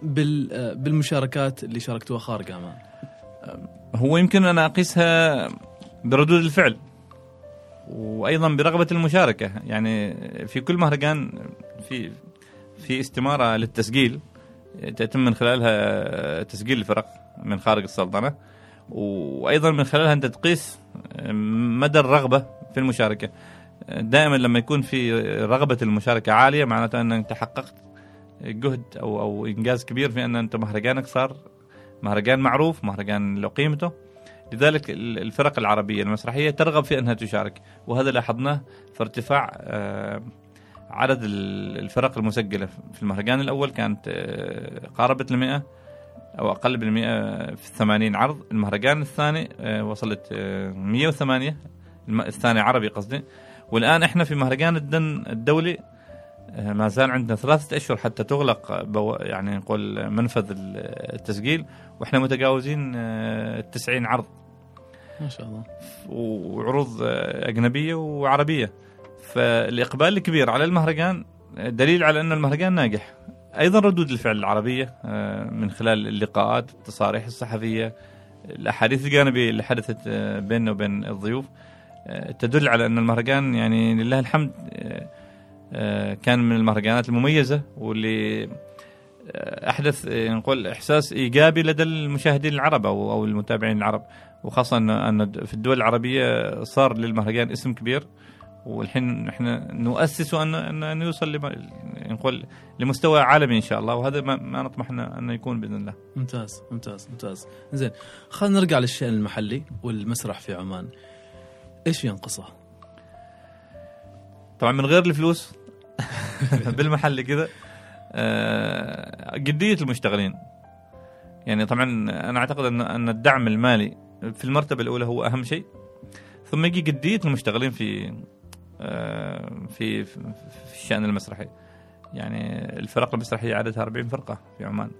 بالمشاركات اللي شاركتوها خارج عمان؟ هو يمكن أنا أقيسها بردود الفعل وأيضا برغبة المشاركة. يعني في كل مهرجان في استمارة للتسجيل تتم من خلالها تسجيل الفرق من خارج السلطنة، وأيضا من خلالها أنت تقيس مدى الرغبة في المشاركة. دائما لما يكون في رغبة المشاركة عالية معناته أنك تحققت جهد أو إنجاز كبير في أن أنت مهرجانك صار مهرجان معروف، مهرجان له قيمته. لذلك الفرق العربية المسرحية ترغب في أنها تشارك، وهذا لاحظناه في ارتفاع عدد الفرق المسجلة في المهرجان الأول كانت قاربت 100 أو أقل 100 في 80 عرض. المهرجان الثاني وصلت 108، الثاني عربي قصدي. والآن إحنا في مهرجان الدن الدولي ما زال عندنا 3 أشهر حتى تغلق يعني نقول منفذ التسجيل، وإحنا متجاوزين 90 عرض ما شاء الله، وعروض أجنبية وعربية. فالإقبال الكبير على المهرجان دليل على أن المهرجان ناجح. أيضا ردود الفعل العربية من خلال اللقاءات، التصاريح الصحفية، الأحاديث الجانبية اللي حدثت بيننا وبين الضيوف تدل على أن المهرجان يعني لله الحمد كان من المهرجانات المميزة واللي أحدث نقول إحساس إيجابي لدى المشاهدين العرب أو المتابعين العرب، وخاصة أن في الدول العربية صار للمهرجان اسم كبير، والحين احنا نؤسس أن يوصل نقول لمستوى عالمي إن شاء الله، وهذا ما نطمح أن يكون بإذن الله. ممتاز ممتاز ممتاز. زين، خلينا نرجع للشأن المحلي والمسرح في عمان. إيش ينقصه؟ طبعا من غير الفلوس بالمحل كذا جدية المشتغلين. يعني طبعا أنا أعتقد أن الدعم المالي في المرتبة الأولى هو أهم شيء، ثم يجي جدية المشتغلين في الشأن المسرحي. يعني الفرق المسرحية عددها 40 فرقة في عمان.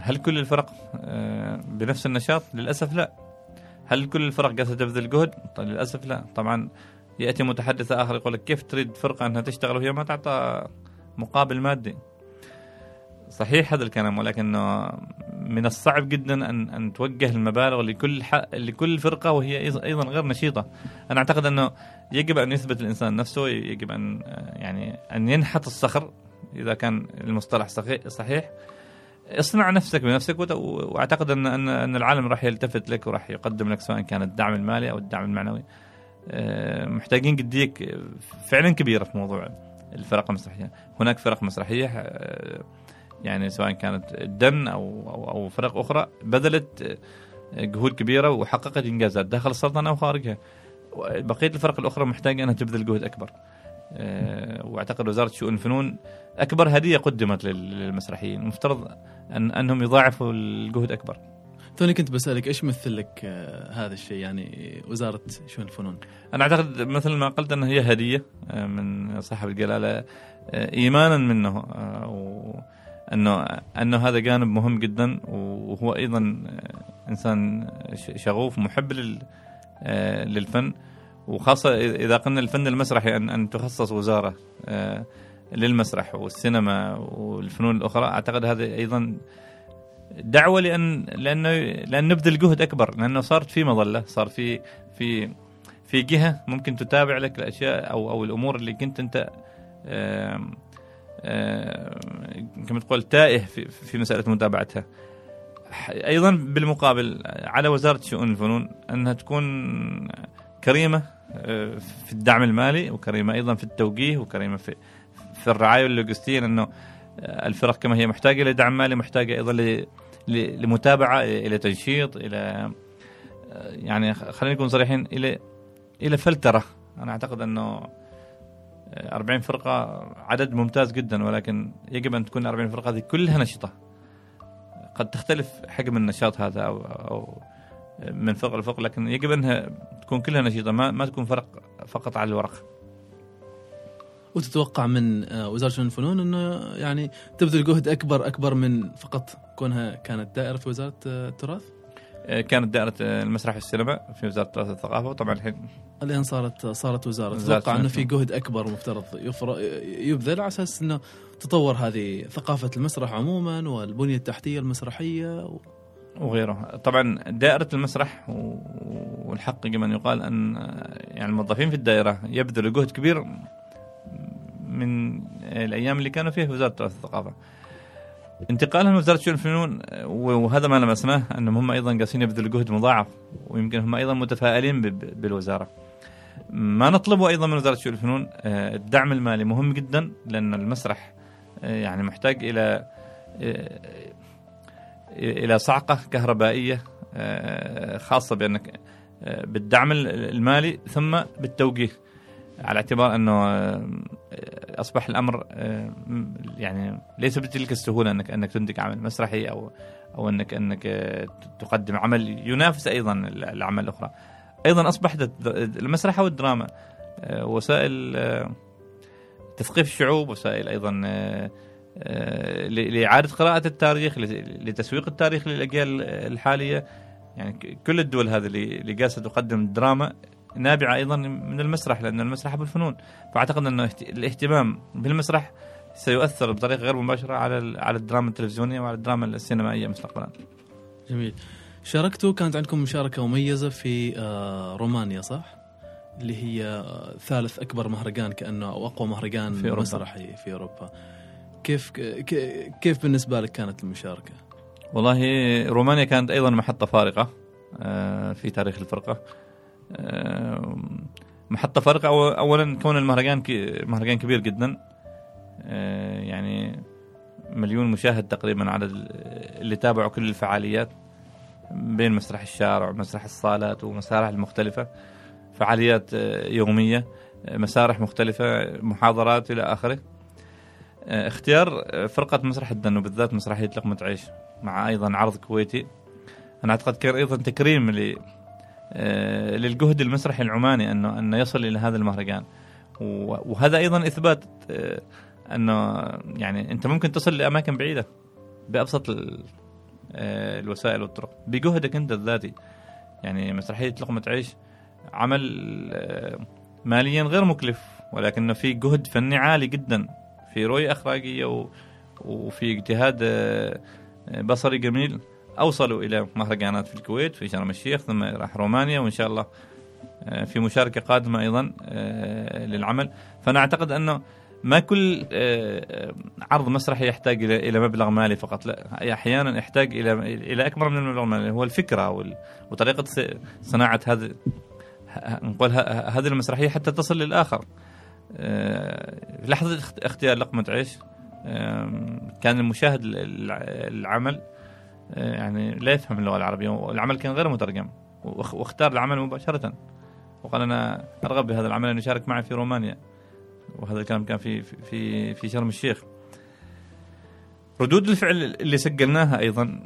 هل كل الفرق بنفس النشاط؟ للأسف لا. هل كل الفرق قاعدة تبذل جهد؟ للأسف لا. طبعا يأتي متحدث آخر يقول لك كيف تريد فرقة أنها تشتغل وهي ما تعطى مقابل مادي. صحيح هذا الكلام، ولكنه من الصعب جدا أن توجه المبالغ لكل فرقة وهي أيضا غير نشيطة. أنا أعتقد أنه يجب أن يثبت الإنسان نفسه، يجب أن يعني أن ينحت الصخر إذا كان المصطلح صحيح. اصنع نفسك بنفسك، وأعتقد أن العالم راح يلتفت لك وراح يقدم لك، سواء كان الدعم المالي أو الدعم المعنوي. محتاجين جدية فعلا كبيرة في موضوع الفرق المسرحية. هناك فرق مسرحية يعني سواء كانت الدن أو فرق أخرى بذلت جهود كبيرة وحققت إنجازات داخل السلطنة أو خارجها. بقية الفرق الأخرى محتاجة أنها تبذل جهد أكبر. وأعتقد وزارة شؤون الفنون أكبر هدية قدمت للمسرحيين، مفترض أنهم يضاعفوا الجهد أكبر. توني كنت بسألك إيش مثل لك هذا الشيء، يعني وزارة شؤون الفنون؟ أنا أعتقد مثل ما قلت أنها هي هدية من صاحب الجلالة، إيمانا منه أنه هذا جانب مهم جدا، وهو أيضا إنسان شغوف محب للفن، وخاصة إذا قلنا الفن المسرحي أن تخصص وزارة للمسرح والسينما والفنون الأخرى. أعتقد هذا أيضا دعوة لأن نبذل جهد أكبر، لأنه صارت في مظلة، صار في جهة ممكن تتابع لك الأشياء أو الأمور اللي كنت أنت كما تقول تائه في مسألة متابعتها. أيضا بالمقابل على وزارة شؤون الفنون أنها تكون كريمة في الدعم المالي، وكريمة أيضا في التوجيه، وكريمة في الرعاية اللوجستية، لأنه الفرق كما هي محتاجة لدعم مالي محتاجة أيضا لمتابعة، إلى تنشيط، إلى يعني خلينا نكون صريحين إلى فلترة. أنا أعتقد أنه 40 فرقة عدد ممتاز جدا، ولكن يجب أن تكون 40 فرقة هذه كلها نشطة. قد تختلف حجم النشاط هذا أو من فرق لفرق، لكن يجب أنها تكون كلها نشيطة، ما تكون فرق فقط على الورق. وتتوقع من وزارة شؤون الفنون أنه يعني تبذل جهد أكبر من فقط كونها كانت دائرة في وزارة التراث؟ كانت دائرة المسرح والسينما في وزارة التراث والثقافة، وطبعا الحين صارت وزارة. أتوقع أنه في جهد أكبر مفترض يبذل على أساس أنه تطور هذه ثقافة المسرح عموما والبنية التحتية المسرحية وغيره. طبعا دائرة المسرح والحق كما يقال أن يعني الموظفين في الدائرة يبذلوا جهد كبير من الأيام اللي كانوا فيه وزارة التراث والثقافة. انتقالهم لوزارة شؤون الفنون، وهذا ما لمسناه أنهم هم أيضا قاسين يبذلوا جهد مضاعف، ويمكن هم أيضا متفائلين بالوزارة. ما نطلبه أيضا من وزارة شؤون الفنون الدعم المالي مهم جدا، لأن المسرح يعني محتاج إلى صعقة كهربائية خاصة بأنك بالدعم المالي ثم بالتوجيه. على اعتبار أنه أصبح الأمر يعني ليس بتلك السهولة أنك تنتج عمل مسرحي أو أنك تقدم عمل ينافس أيضا الأعمال الأخرى. أيضا أصبحت المسرح والدراما وسائل تثقيف الشعوب، وسائل أيضا لإعادة قراءة التاريخ، لتسويق التاريخ للأجيال الحالية. يعني كل الدول هذه اللي قاصة تقدم دراما نابعة أيضا من المسرح، لأن المسرح بالفنون. فأعتقد أن الاهتمام بالمسرح سيؤثر بطريقة غير مباشرة على الدراما التلفزيونية وعلى الدراما السينمائية مستقبلا. جميل. شاركتوا، كانت عندكم مشاركة مميزة في رومانيا صح؟ اللي هي ثالث أكبر مهرجان كأنه أو أقوى مهرجان في مسرحي في أوروبا. كيف بالنسبة لك كانت المشاركة؟ والله رومانيا كانت أيضا محطة فارقة في تاريخ الفرقة. محطة فارقة أولا كون المهرجان مهرجان كبير جدا، يعني 1,000,000 مشاهد تقريبا عدد اللي تابعوا كل الفعاليات بين مسرح الشارع ومسرح الصالات ومسارح المختلفة، فعاليات يومية، مسارح مختلفة، محاضرات إلى آخره. اختيار فرقة مسرح الدن وبالذات مسرحية لقمة عيش مع أيضا عرض كويتي، أنا أعتقد كان أيضا تكريم للجهد المسرحي العماني أنه يصل إلى هذا المهرجان، وهذا أيضا إثبات أنه يعني أنت ممكن تصل لأماكن بعيدة بأبسط الوسائل والطرق بجهدك أنت الذاتي. يعني مسرحية لقمة عيش عمل ماليا غير مكلف، ولكنه في جهد فني عالي جدا، في رؤية إخراجية وفي اجتهاد بصري جميل، أوصلوا إلى مهرجانات في الكويت، في شرم الشيخ، ثم راح رومانيا، وإن شاء الله في مشاركة قادمة أيضا للعمل. فأنا أعتقد أنه ما كل عرض مسرحي يحتاج إلى مبلغ مالي فقط، لا، أحيانا يحتاج إلى أكبر من المبلغ المالي، هو الفكرة وطريقة صناعة هذه المسرحية حتى تصل للآخر. في لحظة اختيار لقمة عيش كان المشاهد العمل يعني لا يفهم اللغة العربية، والعمل كان غير مترجم، واختار العمل مباشرة وقال أنا أرغب بهذا العمل أن يشارك معي في رومانيا. وهذا الكلام كان في شرم الشيخ. ردود الفعل اللي سجلناها أيضا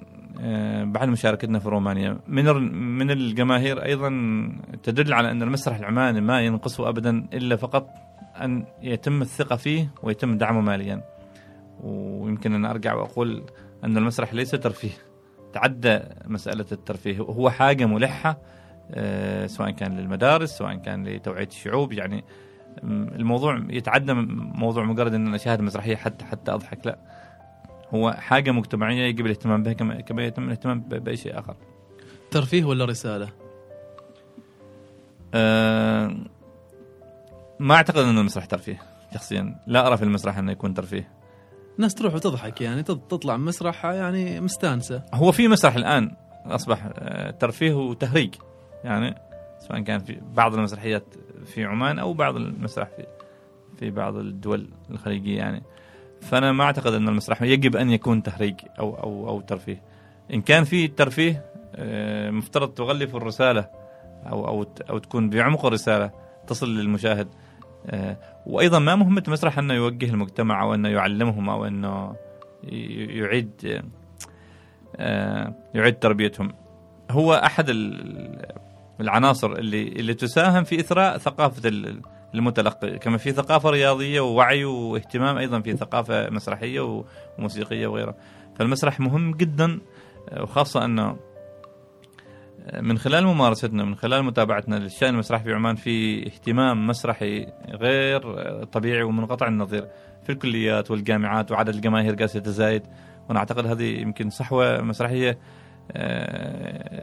بعد مشاركتنا في رومانيا من الجماهير أيضا تدل على أن المسرح العماني ما ينقصه أبدا إلا فقط أن يتم الثقة فيه ويتم دعمه ماليا. ويمكن أن أرجع وأقول أن المسرح ليس ترفيه، تعدى مسألة الترفيه، هو حاجة ملحة سواء كان للمدارس سواء كان لتوعية الشعوب. يعني الموضوع يتعدى موضوع مجرد أن أشاهد مسرحية حتى أضحك، لا، هو حاجة مجتمعية يجب الاهتمام بها كما يتم الاهتمام بأي شيء آخر. ترفيه ولا رسالة؟ ما أعتقد أن المسرح ترفيه شخصيا، لا أرى في المسرح أنه يكون ترفيه. ناس تروح وتضحك، يعني تطلع مسرحها يعني مستانسة. هو في مسرح الآن أصبح ترفيه وتهريج، يعني سواء كان في بعض المسرحيات في عمان أو بعض المسرح في بعض الدول الخليجية. يعني فأنا ما أعتقد أن المسرح يجب أن يكون تهريج أو ترفيه. إن كان في ترفيه مفترض تغلف الرسالة أو تكون بعمق الرسالة تصل للمشاهد. وأيضا ما مهمة المسرح أنه يوجه المجتمع أو أنه يعلمهم أو أنه يعيد تربيتهم. هو أحد العناصر اللي تساهم في إثراء ثقافة المتلقي، كما في ثقافة رياضية ووعي واهتمام، أيضا في ثقافة مسرحية وموسيقية وغيرها. فالمسرح مهم جدا، وخاصة أنه من خلال ممارستنا من خلال متابعتنا للشأن المسرحي في عمان في اهتمام مسرحي غير طبيعي ومنقطع النظير في الكليات والجامعات، وعدد الجماهير قاعد يتزايد. وأنا أعتقد هذه يمكن صحوة مسرحية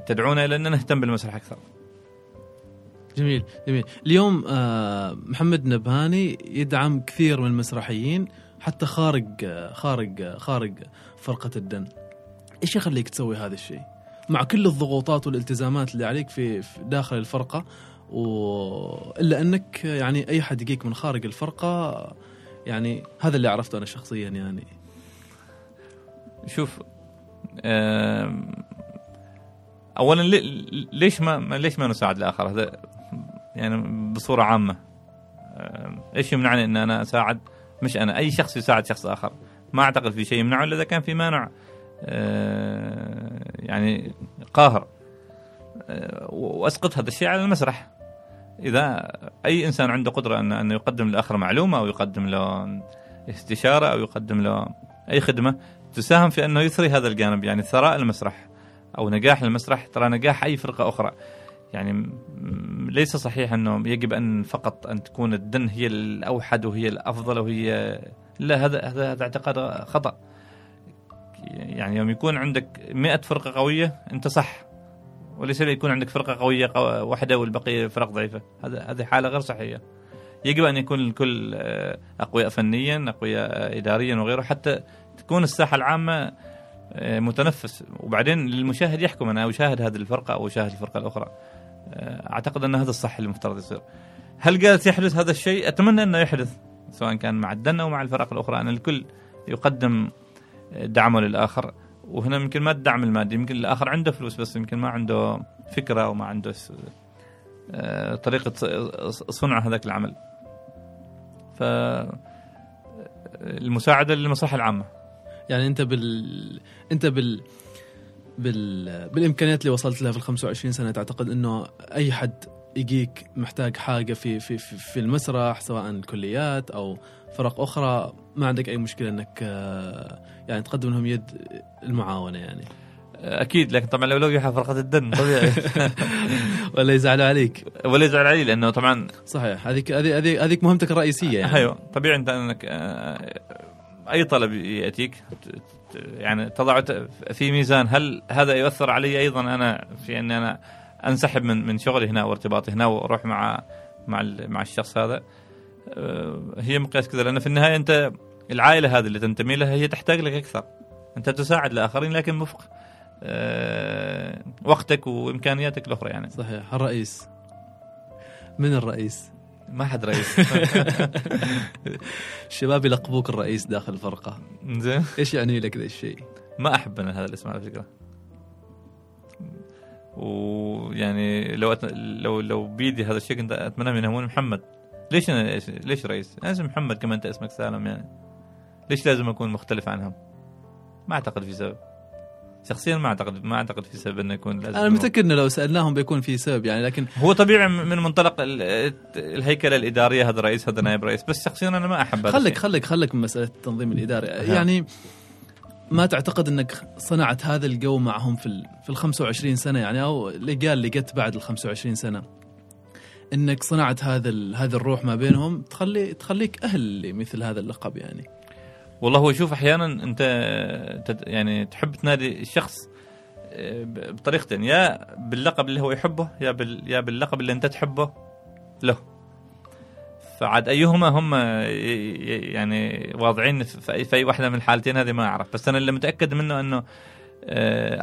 تدعونا إلى أن نهتم بالمسرح أكثر. جميل جميل. اليوم محمد النبهاني يدعم كثير من المسرحيين حتى خارج فرقة الدن. إيش يخليك تسوي هذا الشيء مع كل الضغوطات والالتزامات اللي عليك في داخل الفرقة، إلا أنك يعني أي حد يجيك من خارج الفرقة؟ يعني هذا اللي عرفته أنا شخصيا. يعني شوف، أولا ليش ما نساعد الآخر؟ هذا يعني بصورة عامة ايش يمنعني ان انا اساعد؟ مش انا، اي شخص يساعد شخص اخر، ما اعتقد في شيء يمنعه الا اذا كان في مانع يعني قاهر، واسقط هذا الشيء على المسرح. اذا اي انسان عنده قدره ان يقدم للاخر معلومه او يقدم له استشاره او يقدم له اي خدمه تساهم في انه يثري هذا الجانب، يعني ثراء المسرح او نجاح المسرح ترى نجاح اي فرقه اخرى. يعني ليس صحيح انه يجب ان فقط ان تكون الدن هي الاوحد وهي الافضل وهي، لا، هذا اعتقاد خطا. يعني يوم يكون عندك 100 فرقه قويه انت صح، وليس يكون عندك فرقه قويه واحده والبقيه فرق ضعيفه، هذه حاله غير صحيه. يجب ان يكون الكل اقوياء فنيا، اقوياء اداريا وغيره، حتى تكون الساحه العامه متنفس، وبعدين المشاهد يحكم، انا اشاهد هذه الفرقه او اشاهد الفرقه الاخرى. اعتقد ان هذا الصح اللي المفترض يصير. هل جالس يحدث هذا الشيء؟ اتمنى انه يحدث، سواء كان مع الدن او مع الفرق الاخرى، ان الكل يقدم دعمه للاخر. وهنا يمكن ما الدعم المادي، يمكن الاخر عنده فلوس بس يمكن ما عنده فكره وما عنده طريقه صنع هذاك العمل. ف المساعده للمصلحه العامه، يعني انت بالامكانيات اللي وصلت لها في 25 سنه، تعتقد انه اي حد يجيك محتاج حاجه في المسرح، سواء الكليات او فرق اخرى، ما عندك اي مشكله انك يعني تقدم لهم يد المعاونه؟ يعني اكيد، لكن طبعا لو يحا فرقه الدن طبيعي ولا يزعلوا عليك ولا يزعل علي، لانه طبعا صحيح هذيك مهمتك الرئيسيه. يعني ايوه طبيعي انك اي طلب ياتيك يعني تضع في ميزان، هل هذا يؤثر علي ايضا انا في ان انا انسحب من شغلي هنا وارتباطي هنا واروح مع الشخص هذا؟ هي مقياس كذا، لان في النهايه انت العائله هذه اللي تنتمي لها هي تحتاج لك اكثر، انت تساعد الاخرين لكن وفق وقتك وامكانياتك الاخرى. يعني صحيح. الرئيس، من الرئيس؟ ما حد رئيس الشباب يلقبوك الرئيس داخل الفرقه، زين ايش يعني لك ذا الشيء؟ ما احب انا هذا الاسم على فكره، ويعني لو بيدي هذا الشيء كنت اتمنى ينهون محمد. ليش انا ليش رئيس؟ لازم محمد كمان، انت اسمك سالم، يعني ليش لازم اكون مختلف عنهم؟ ما اعتقد في سبب، شخصيا ما اعتقد في سبب انه يكون لازم. انا متاكد انه لو سالناهم بيكون في سبب، يعني لكن هو طبيعي من منطلق الهيكله الاداريه، هذا رئيس هذا نائب رئيس، بس شخصيا انا ما احب. خليك من مساله التنظيم الاداري. يعني ما تعتقد انك صنعت هذا الجو معهم في 25 سنه، يعني او لقيت بعد 25 سنه انك صنعت هذا الروح ما بينهم تخليك اهل مثل هذا اللقب؟ يعني والله هو شوف، احيانا انت يعني تحب تنادي الشخص بطريقتين، يا باللقب اللي هو يحبه يا باللقب اللي انت تحبه له، فعاد ايهما هم يعني واضعين في اي واحده من الحالتين هذه ما اعرف. بس انا اللي متاكد منه انه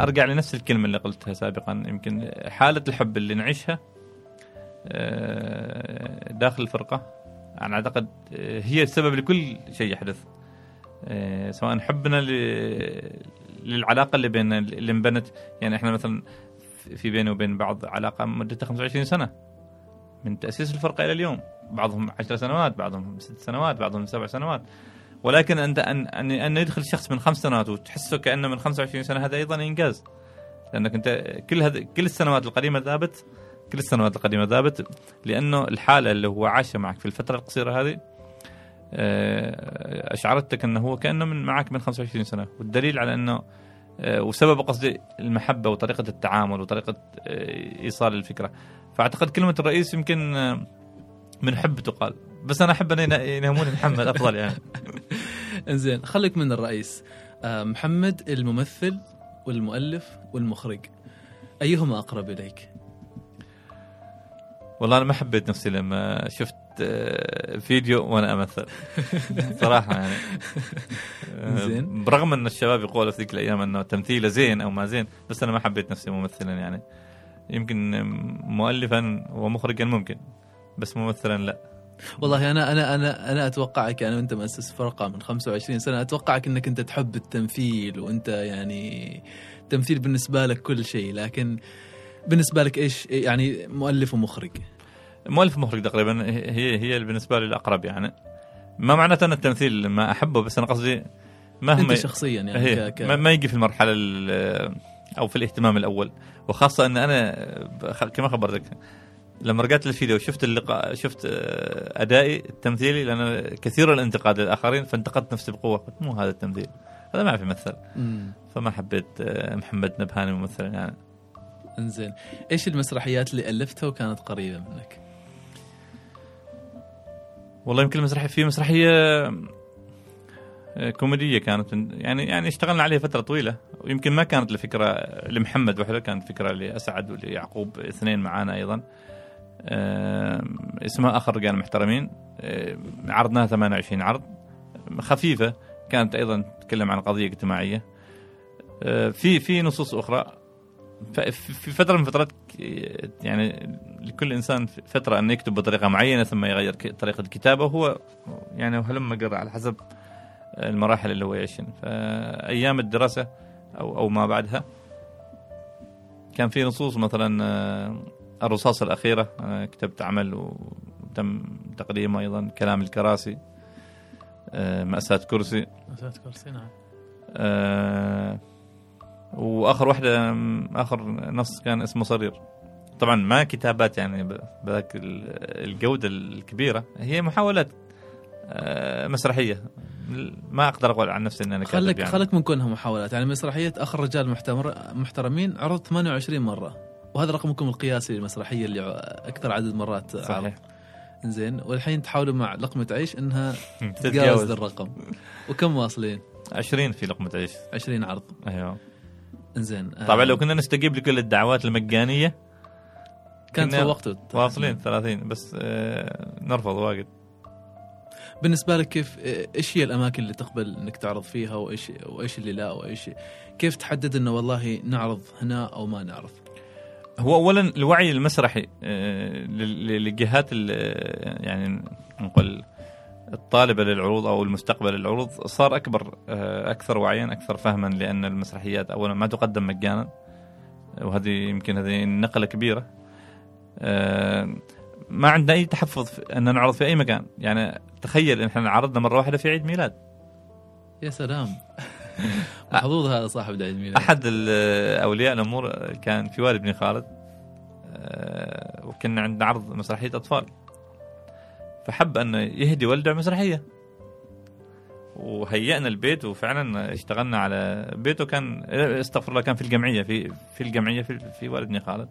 ارجع لنفس الكلمه اللي قلتها سابقا، يمكن حاله الحب اللي نعيشها داخل الفرقه انا اعتقد هي السبب لكل شيء يحدث، سواء حبنا للعلاقه اللي بيننا اللي انبنت. يعني احنا مثلا في بيني وبين بعض علاقه مدتها 25 سنه من تاسيس الفرقه الى اليوم، بعضهم 10 سنوات، بعضهم 6 سنوات، بعضهم 7 سنوات، ولكن انت ان يدخل شخص من 5 سنوات وتحسه كانه من 25 سنه، هذا ايضا انجاز، لانك انت كل السنوات القديمه ثابت، كل السنوات القديمة ذابت، لأنه الحالة اللي هو عاشها معك في الفترة القصيرة هذه أشعرتك أنه هو كأنه من معك من 25 سنة. والدليل على أنه وسبب قصدي المحبة وطريقة التعامل وطريقة إيصال الفكرة. فأعتقد كلمة الرئيس يمكن من حب تقال، بس أنا أحب أن ينهمون محمد أفضل يعني إنزين خليك من الرئيس. محمد الممثل والمؤلف والمخرج، أيهما أقرب إليك؟ والله أنا ما حبيت نفسي لما شفت فيديو وأنا أمثل صراحة، يعني برغم أن الشباب يقولوا في ذيك الأيام أنه تمثيله زين أو ما زين، بس أنا ما حبيت نفسي ممثلا. يعني يمكن مؤلفا ومخرجا ممكن، بس ممثلا لا. والله أنا أتوقعك، أنا وأنت مؤسس فرقة من 25 سنة، أتوقعك أنك أنت تحب التمثيل، وأنت يعني التمثيل بالنسبة لك كل شيء. لكن بالنسبة لك إيش يعني مؤلف ومخرج؟ مؤلف مخرج تقريبا هي بالنسبة لي الأقرب يعني. ما معناته أن التمثيل ما أحبه، بس أنا قصدي مهما شخصيا يعني ما يجي في المرحلة أو في الاهتمام الأول، وخاصة أن أنا كما خبرتك لما رجعت للفيديو شفت اللقاء، شفت أدائي التمثيلي، لأن كثير الانتقاد للآخرين، فانتقدت نفسي بقوة، قلت مو هذا التمثيل، هذا ما في مثل. فما حبيت محمد النبهاني ممثلا يعني. انزين، ايش المسرحيات اللي ألفتها وكانت قريبة منك؟ والله يمكن المسرحية، في مسرحية كوميدية كانت يعني اشتغلنا عليها فترة طويلة، ويمكن ما كانت الفكرة لمحمد وحده، كانت فكرة لأسعد وليعقوب، اثنين معانا أيضا، اسمها آخر رجال محترمين. عرضناها 28 عرض، خفيفة كانت، أيضا تتكلم عن قضية اجتماعية، في نصوص أخرى. في فترة من فترات يعني لكل إنسان فترة أن يكتب بطريقة معينة ثم يغير طريقة كتابه، هو يعني هلما قرأ على حسب المراحل اللي هو يعيشين. فأيام الدراسة أو ما بعدها كان في نصوص، مثلا الرصاصة الأخيرة كتبت عمل وتم تقديمه، أيضا كلام الكراسي، مأساة كرسي نعم. وآخر واحدة، آخر نص كان اسمه صرير. طبعا ما كتابات يعني بذاك الجودة الكبيرة، هي محاولات مسرحية، ما أقدر أقول عن نفسي إن أنا كاتب يعني. خلك من كونها محاولات يعني. مسرحية آخر رجال محترمين عرض 28 مرة، وهذا رقمكم القياسي للمسرحية اللي أكثر عدد مرات عرض. إنزين، والحين تحاولوا مع لقمة عيش إنها تتجاوز الرقم، وكم واصلين؟ 20 في لقمة عيش، 20 عرض. أيوة. إنزين. طبعا لو كنا نستجيب لكل الدعوات المجانية كانت في وقته واصلين 30، بس نرفض واجد. بالنسبة لك كيف، إيش هي الأماكن اللي تقبل إنك تعرض فيها، وإيش اللي لا، وإيش كيف تحدد إنه والله نعرض هنا أو ما نعرض؟ هو أولا الوعي المسرحي للجهات يعني نقول الطالبة للعروض أو المستقبل للعروض صار أكثر وعيا، أكثر فهما، لأن المسرحيات أولا ما تقدم مجانا، وهذه يمكن هذه نقلة كبيرة. ما عندنا أي تحفظ أن نعرض في أي مكان يعني. تخيل إن إحنا عرضنا مرة واحدة في عيد ميلاد. يا سلام. محظوظ هذا صاحب العيد ميلاد. أحد أولياء الأمور كان في والد ابن خالد، وكنا عندنا عرض مسرحية أطفال، فحب أن يهدي والده مسرحية، وهيئنا البيت، وفعلا اشتغلنا على بيته. كان استغفر الله، كان في الجمعية، في الجمعية في والد ابن خالد،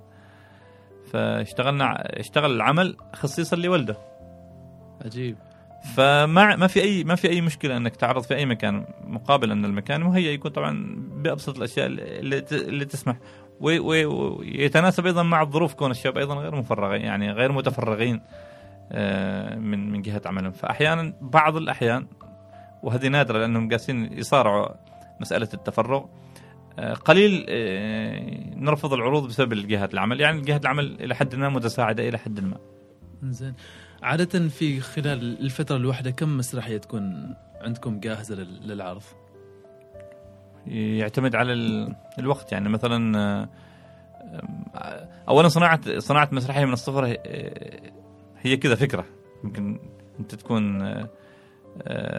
اشتغل العمل خصيصا لولده. عجيب. فما في اي مشكله انك تعرض في اي مكان، مقابل ان المكان مهيئ يكون طبعا بابسط الاشياء اللي تسمح، ويتناسب ايضا مع الظروف، كون الشباب ايضا غير مفرغين يعني، غير متفرغين من جهه عملهم. فاحيانا بعض الاحيان، وهذه نادره لانهم قاسين يصارعوا مساله التفرغ، قليل نرفض العروض بسبب الجهات العمل يعني. الجهات العمل إلى حد ما متساعدة إلى حد ما. إنزين، عادة في خلال الفترة الواحدة كم مسرحية تكون عندكم جاهزة للعرض؟ يعتمد على الوقت يعني. مثلا أولا صناعة مسرحية من الصفر هي كذا فكرة، يمكن أنت تكون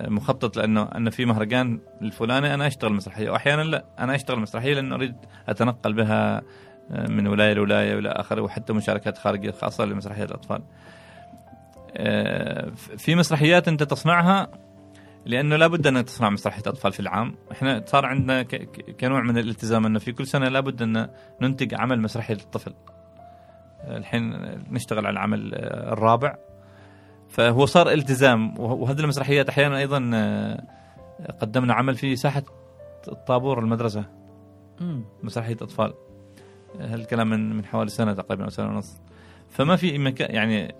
مخطط لأن في مهرجان الفلاني أنا أشتغل مسرحية، وأحيانا لا أنا أشتغل مسرحية لأن أريد أتنقل بها من ولاية لولاية ولا آخر، وحتى مشاركات خارجية خاصة لمسرحية الأطفال. في مسرحيات أنت تصنعها لأنه لا بد أن تصنع مسرحية أطفال في العام. إحنا صار عندنا كنوع من الالتزام أنه في كل سنة لا بد أن ننتج عمل مسرحي للطفل. الحين نشتغل على العمل الرابع، فهو صار التزام. وهذه المسرحيات أحيانا أيضا قدمنا عمل في ساحة الطابور المدرسة، مسرحية أطفال، هالكلام من حوالي سنة تقريبا أو سنة ونص. فما في مكان يعني،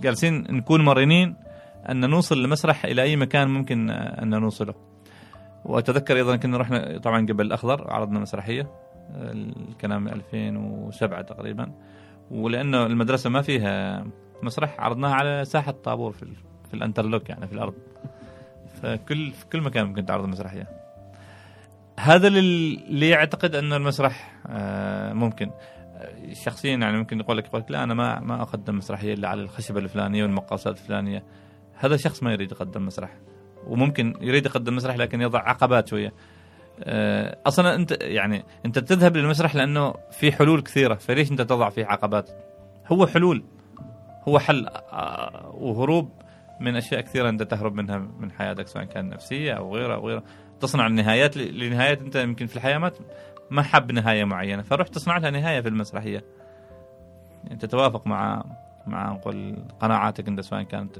جالسين نكون مرنين أن نوصل المسرح إلى أي مكان ممكن أن نوصله. وأتذكر أيضا كنا رحنا طبعا جبل الأخضر، عرضنا مسرحية، الكلام 2007 تقريبا، ولأنه المدرسة ما فيها مسرح عرضناها على ساحة طابور في الانترلوك يعني، في الأرض. فكل مكان ممكن تعرض مسرحية. هذا اللي يعتقد أن المسرح ممكن. شخصيا يعني ممكن يقول لك لا أنا ما أقدم مسرحية إلا على الخشبة الفلانية والمقاسات الفلانية. هذا شخص ما يريد يقدم مسرح، وممكن يريد يقدم مسرح لكن يضع عقبات شوية. أصلا أنت تذهب للمسرح لأنه في حلول كثيرة، فليش أنت تضع فيه عقبات؟ هو حلول، هو حل وهروب من أشياء كثيرة أنت تهرب منها من حياتك، سواء كان نفسية أو غيرها أو غيرها. تصنع النهايات لنهايات أنت يمكن في الحياة ما حب نهاية معينة، فروح تصنع لها نهاية في المسرحية أنت تتوافق مع نقول قناعاتك أنت، سواء كانت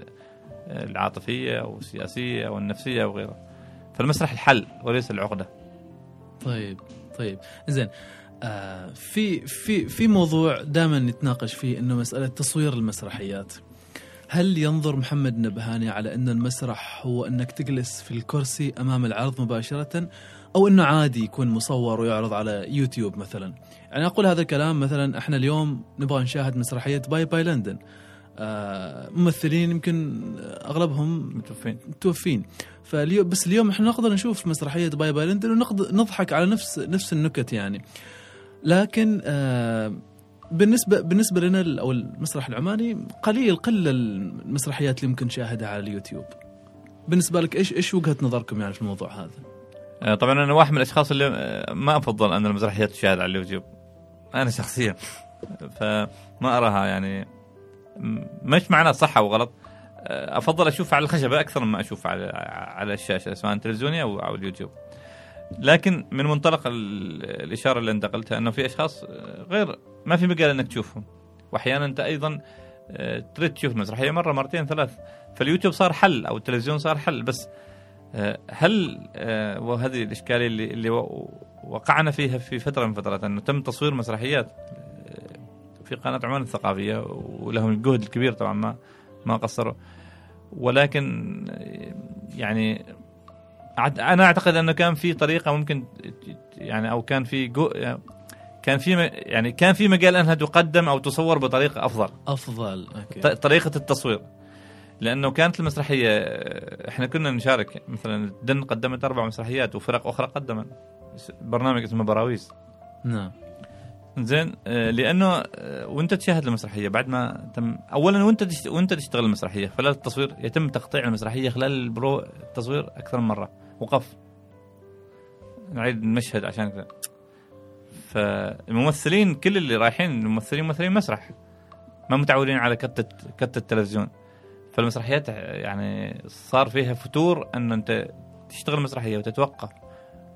العاطفية أو السياسية أو النفسية أو غيرها. فالمسرح الحل وليس العقدة. طيب زين. في موضوع دائما نتناقش فيه إنه مسألة تصوير المسرحيات. هل ينظر محمد النبهاني على أن المسرح هو أنك تجلس في الكرسي أمام العرض مباشرة، أو أنه عادي يكون مصور ويعرض على يوتيوب مثلا؟ يعني أقول هذا الكلام مثلا إحنا اليوم نبغى نشاهد مسرحية باي لندن، ممثلين يمكن أغلبهم متوفين، بس اليوم إحنا نقدر نشوف مسرحية باي لندن ونضحك على نفس النكت يعني. لكن بالنسبة لنا أو المسرح العماني قل المسرحيات اللي ممكن نشاهدها على اليوتيوب. بالنسبة لك إيش وجهة نظركم يعني في الموضوع هذا؟ طبعا أنا واحد من الأشخاص اللي ما أفضل أن المسرحيات تشاهد على اليوتيوب، أنا شخصيا فما أراها يعني، مش معناه صحة وغلط، أفضل أشوفها على الخشبة أكثر مما أشوفها على الشاشة سواء تلفزيونية أو اليوتيوب. لكن من منطلق الإشارة اللي انتقلتها أنه في أشخاص غير ما في مجال أنك تشوفهم، وأحيانا أنت أيضا تريد تشوف المسرحية مرة مرتين ثلاث، فاليوتيوب صار حل أو التلفزيون صار حل. بس هل وهذه الإشكالية اللي وقعنا فيها في فترة من فترات، أنه تم تصوير مسرحيات في قناة عمان الثقافية ولهم الجهد الكبير طبعا ما قصروا، ولكن يعني أنا أعتقد أنه كان في طريقة ممكن يعني، أو كان في مجال أنها تقدم أو تصور بطريقة أفضل. أوكي. طريقة التصوير، لأنه كانت المسرحية إحنا كنا نشارك، مثلا الدن قدمت 4 مسرحيات وفرق أخرى قدمت برنامج اسمه براويز. نعم. زين، لأنه وأنت تشاهد المسرحية بعد ما تم أولا، وأنت تشتغل المسرحية خلال التصوير، يتم تقطيع المسرحية خلال التصوير أكثر من مرة، وقف نعيد المشهد عشان كذا. فالممثلين كل اللي رايحين ممثلين مسرح، ما متعودين على كتة التلفزيون. فالمسرحيات يعني صار فيها فتور أن أنت تشتغل مسرحية وتتوقف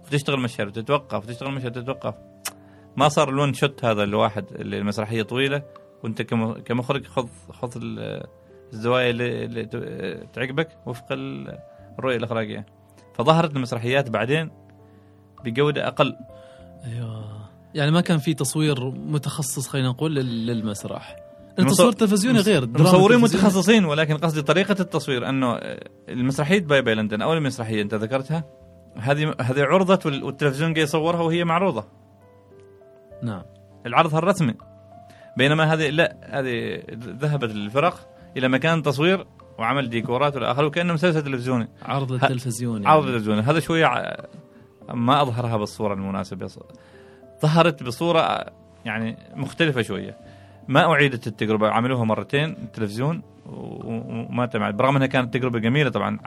وتشتغل مشهد وتتوقف وتشتغل مشهد وتتوقف. ما صار لون شوت هذا الواحد اللي المسرحية طويلة وأنت كمخرج خذ الزوايا اللي تعجبك وفق الرؤية الإخراجية. فظهرت المسرحيات بعدين بجودة أقل. أيوة. يعني ما كان في تصوير متخصص خلينا نقول للمسرح. التصوير التلفزيوني غير، مصورين متخصصين، ولكن قصدي طريقة التصوير، أنه المسرحية باي لندن أو المسرحية أنت ذكرتها هذه عرضت والتلفزيون جاي يصورها وهي معروضة. نعم. العرض الرسمي. بينما هذه ذهبت الفرق إلى مكان تصوير وعمل ديكورات والآخر، وكأنه مسلسل تلفزيوني، عرض تلفزيوني، عرض تلفزيوني. هذا شوية ما أظهرها بالصورة المناسبة، ظهرت بصورة يعني مختلفة شوية. ما أعيدت التجربة، عملوها مرتين التلفزيون وما تمعد، برغم أنها كانت تجربة جميلة طبعا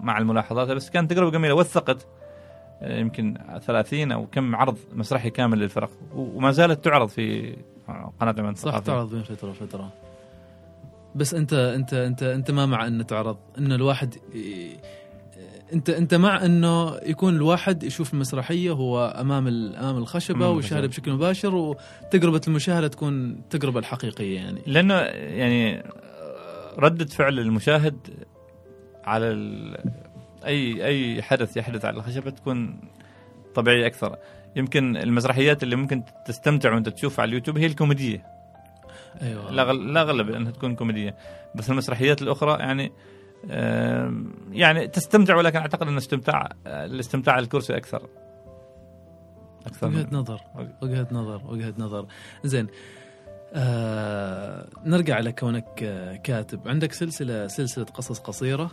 مع الملاحظات، بس كانت تجربة جميلة وثقت يمكن 30 أو كم عرض مسرحي كامل للفرق، وما زالت تعرض في قناة عمان الثقافية. صح، تعرض بين فترة وفترة. بس أنت ما مع أن تعرض، أن الواحد أنت مع أنه يكون الواحد يشوف المسرحية هو أمام الخشبة ويشاهدها بشكل مباشر، وتجربة المشاهدة تكون التجربة الحقيقية يعني. لأنه يعني ردة فعل المشاهد على أي حدث يحدث على الخشبة تكون طبيعية أكثر. يمكن المسرحيات اللي ممكن تستمتع وأنت تشوفها على اليوتيوب هي الكوميدية. أيوة. لا غلب أنها تكون كوميدية، بس المسرحيات الأخرى يعني تستمتع، ولكن أعتقد أن الاستمتاع على الكرسي أكثر. وجهة نظر. زين، نرجع على كونك كاتب، عندك سلسلة قصص قصيرة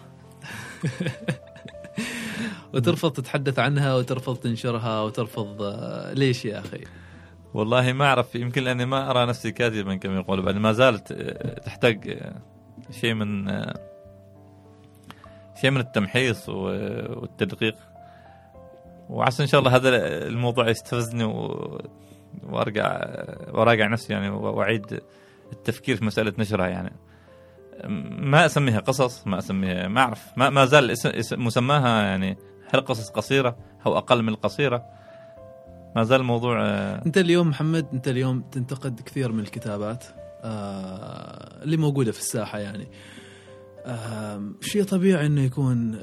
وترفض تتحدث عنها وترفض تنشرها وترفض، ليش يا أخي؟ والله ما أعرف، يمكن لأني ما أرى نفسي كاتبا كما يقول، بعد ما زالت تحتاج شيء من التمحيص والتدقيق، وعسى إن شاء الله هذا الموضوع يستفزني وأراجع نفسي يعني، وأعيد التفكير في مسألة نشرها يعني. ما أسميها قصص، ما أسميها، ما أعرف، ما زال مسماها يعني، هل قصص قصيرة أو أقل من القصيرة، ما زال الموضوع. أنت اليوم تنتقد كثير من الكتابات اللي موجودة في الساحة يعني، شيء طبيعي أنه يكون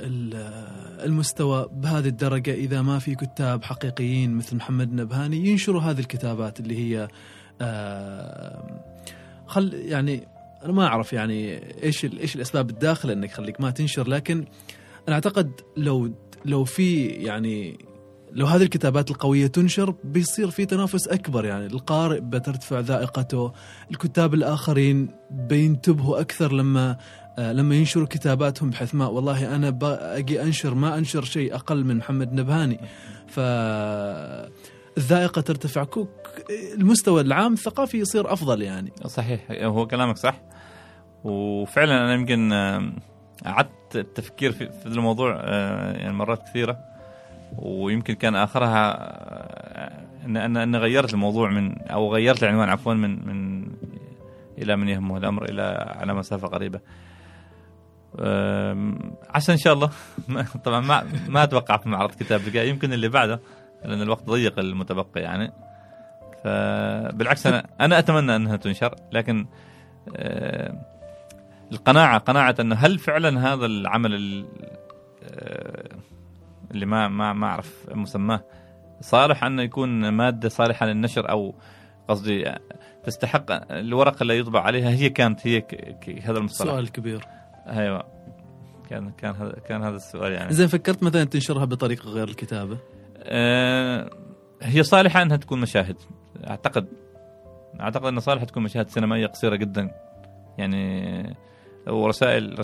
المستوى بهذه الدرجة إذا ما في كتاب حقيقيين مثل محمد النبهاني ينشروا هذه الكتابات اللي هي يعني أنا ما أعرف يعني إيش الأسباب الداخلة أنك خليك ما تنشر، لكن أنا أعتقد لو في يعني لو هذه الكتابات القوية تنشر بيصير في تنافس أكبر يعني، القارئ بترتفع ذائقته، الكتاب الآخرين بينتبهوا أكثر لما ينشروا كتاباتهم، بحيث ما والله أنا باجي أنشر ما أنشر شيء أقل من محمد النبهاني، فالذائقة ترتفع، المستوى العام الثقافي يصير أفضل يعني. صحيح، هو كلامك صح، وفعلا أنا يمكن أعدت التفكير في الموضوع يعني مرات كثيرة، ويمكن كان آخرها أن غيرت الموضوع أو غيرت العنوان عفوا من إلى من يهمه الأمر إلى على مسافة قريبة، عشان إن شاء الله طبعا ما أتوقع في معرض كتاب الجاي، يمكن اللي بعده، لأن الوقت ضيق المتبقي يعني. فبالعكس أنا أتمنى أنها تنشر، لكن قناعة أنه هل فعلا هذا العمل اللي ما أعرف مسماه صالح أنه يكون مادة صالحة للنشر، أو قصدي تستحق الورقة اللي يطبع عليها، هي هذا المصطلح. سؤال كبير. أيوة، كان هذا السؤال يعني. إذا فكرت مثلا تنشرها بطريقة غير الكتابة، هي صالحة أنها تكون مشاهد، أعتقد أن صالحة تكون مشاهد سينمائية قصيرة جدا يعني، ورسائل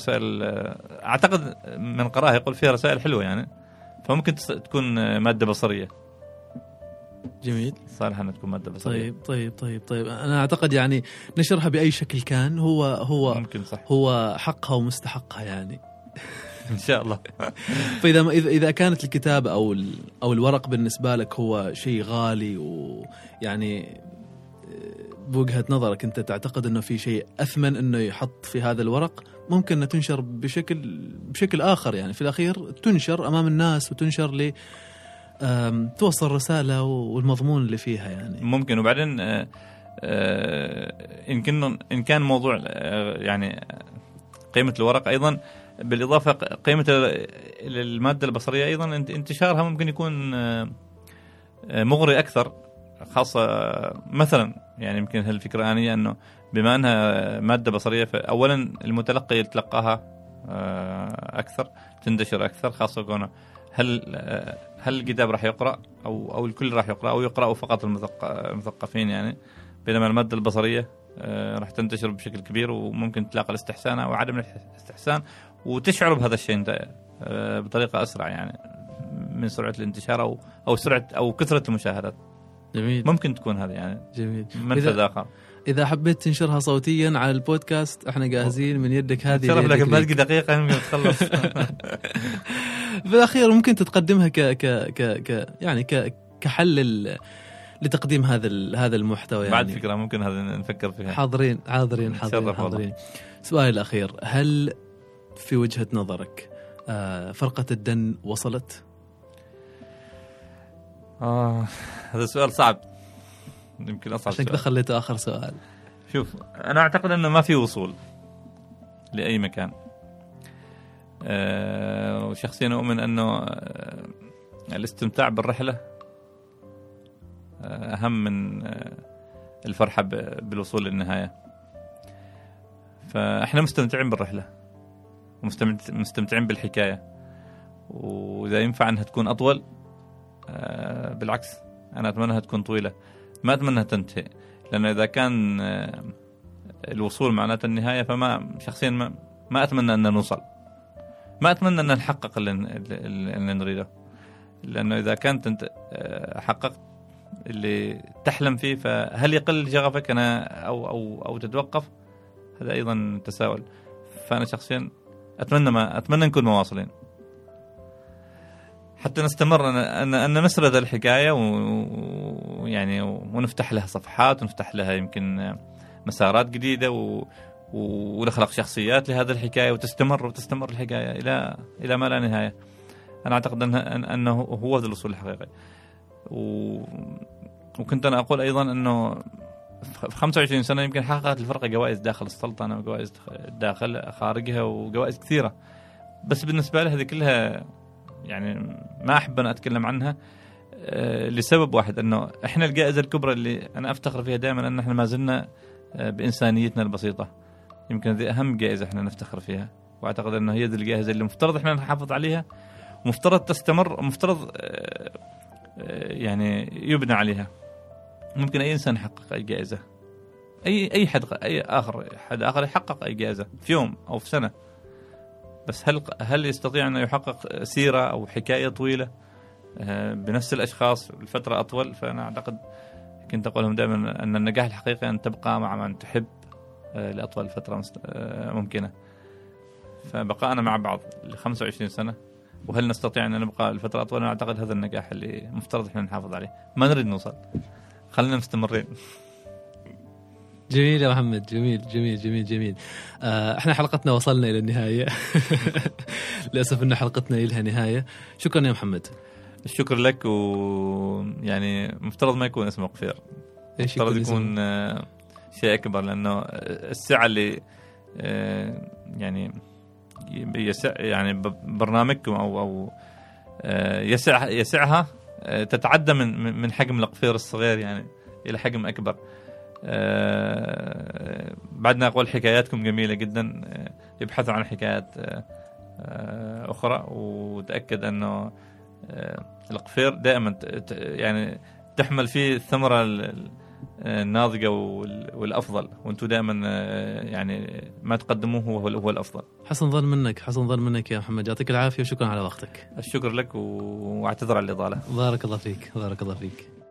أعتقد من قراءة يقول فيها رسائل حلوة يعني، فممكن تكون مادة بصرية. جميل، صالحة أن تكون مادة بصرية. طيب أنا أعتقد يعني نشرها بأي شكل كان هو ممكن، صح، هو حقها ومستحقها يعني إن شاء الله. فإذا كانت الكتاب أو الورق بالنسبة لك هو شيء غالي، ويعني بوجهة نظرك أنت تعتقد أنه في شيء أثمن أنه يحط في هذا الورق، ممكن أنه تنشر بشكل آخر يعني، في الأخير تنشر أمام الناس وتنشر توصل رسالة والمضمون اللي فيها يعني. ممكن، وبعدين إن كان موضوع يعني قيمة الورق أيضا، بالإضافة قيمة المادة البصرية أيضا، انتشارها ممكن يكون مغري أكثر، خاصة مثلا يعني يمكن هالفكرة آنية أنه بما أنها مادة بصرية، فأولا المتلقي يتلقاها أكثر، تندشر أكثر، خاصة كونه هل الكتاب راح يقرأ أو الكل راح يقرأ، أو يقرأوا فقط المثقفين يعني، بينما المادة البصرية راح تنتشر بشكل كبير، وممكن تلاقي الاستحسان أو عدم الاستحسان، وتشعر بهذا الشيء بطريقة أسرع يعني، من سرعة الانتشار أو سرعة أو كثرة المشاهدات. جميل، ممكن تكون هذا يعني. جميل، منفذ آخر. إذا حبيت تنشرها صوتيا على البودكاست احنا جاهزين، من يدك هذه. شرف لك، باقي دقيقة ممكن تخلص. بالأخير ممكن تقدمها كحل لتقديم هذا المحتوى يعني. بعد فكرة ممكن هذا نفكر فيها. حاضرين. سؤالي الأخير، هل في وجهة نظرك فرقة الدن وصلت؟ هذا سؤال صعب، يمكن أصعب سؤال. خليته آخر سؤال. شوف، أنا أعتقد أنه ما في وصول لأي مكان، وشخصيا أؤمن أنه الاستمتاع بالرحلة أهم من الفرحة بالوصول للنهاية، فإحنا مستمتعين بالرحلة ومستمتعين بالحكاية، وإذا ينفع أنها تكون أطول بالعكس أنا أتمنىها تكون طويلة، ما أتمنىها تنتهي، لأن إذا كان الوصول معناته النهاية، فما شخصيا ما أتمنى أن نوصل، ما أتمنى أن نحقق اللي نريده، لأنه إذا كنت حققت اللي تحلم فيه، فهل يقل شغفك أنا أو تتوقف؟ هذا أيضا تساؤل. فأنا شخصيا أتمنى نكون مواصلين حتى نستمر أن نسرد الحكاية ويعني ونفتح لها صفحات، ونفتح لها يمكن مسارات جديدة ونخلق شخصيات لهذا الحكاية، وتستمر الحكاية إلى ما لا نهاية. أنا أعتقد أنه هو ذو الوصول الحقيقي. وكنت أنا أقول أيضا أنه في 25 سنة يمكن حققت الفرقة جوائز داخل السلطنة وجوائز داخل خارجها وجوائز كثيرة، بس بالنسبة لي هذه كلها يعني ما أحب أن أتكلم عنها لسبب واحد، أنه إحنا الجائزة الكبرى اللي أنا أفتخر فيها دائما أن إحنا ما زلنا بإنسانيتنا البسيطة. يمكن هذه أهم جائزة إحنا نفتخر فيها، وأعتقد أنه هي الجائزة اللي مفترض إحنا نحافظ عليها، ومفترض تستمر، ومفترض يعني يبنى عليها. ممكن أي إنسان يحقق أي جائزة، أي حد آخر يحقق أي جائزة في يوم أو في سنة، بس هل يستطيع أن يحقق سيرة أو حكاية طويلة بنفس الأشخاص لفترة أطول؟ فأنا أعتقد كنت أقولهم دائما أن النجاح الحقيقي أن تبقى مع من تحب لأطول فترة ممكنة. فبقاءنا مع بعض ل 25 سنة، وهل نستطيع أن نبقى لفترة أطول؟ أنا أعتقد هذا النجاح اللي مفترض إحنا نحافظ عليه. ما نريد نوصل، خلينا مستمرين. جميل يا محمد، جميل. احنا حلقتنا وصلنا إلى النهاية. للأسف إن حلقتنا لها نهاية. شكرا يا محمد. الشكر لك. ويعني مفترض ما يكون اسمه قفير، مفترض يكون شيء أكبر، لأنه الساعة اللي يعني برنامجكم أو يسعها تتعدى من حجم القفير الصغير يعني إلى حجم أكبر. بعدنا أقول حكاياتكم جميلة جدا. ابحثوا عن حكايات أخرى، وتأكد أنه القفير دائما يعني تحمل فيه الثمرة الناضجة والأفضل، وأنتوا دائما يعني ما تقدموه هو الأفضل. حسن ظن منك يا محمد، يعطيك العافية وشكرا على وقتك. الشكر لك، وأعتذر على الإطالة. بارك الله فيك.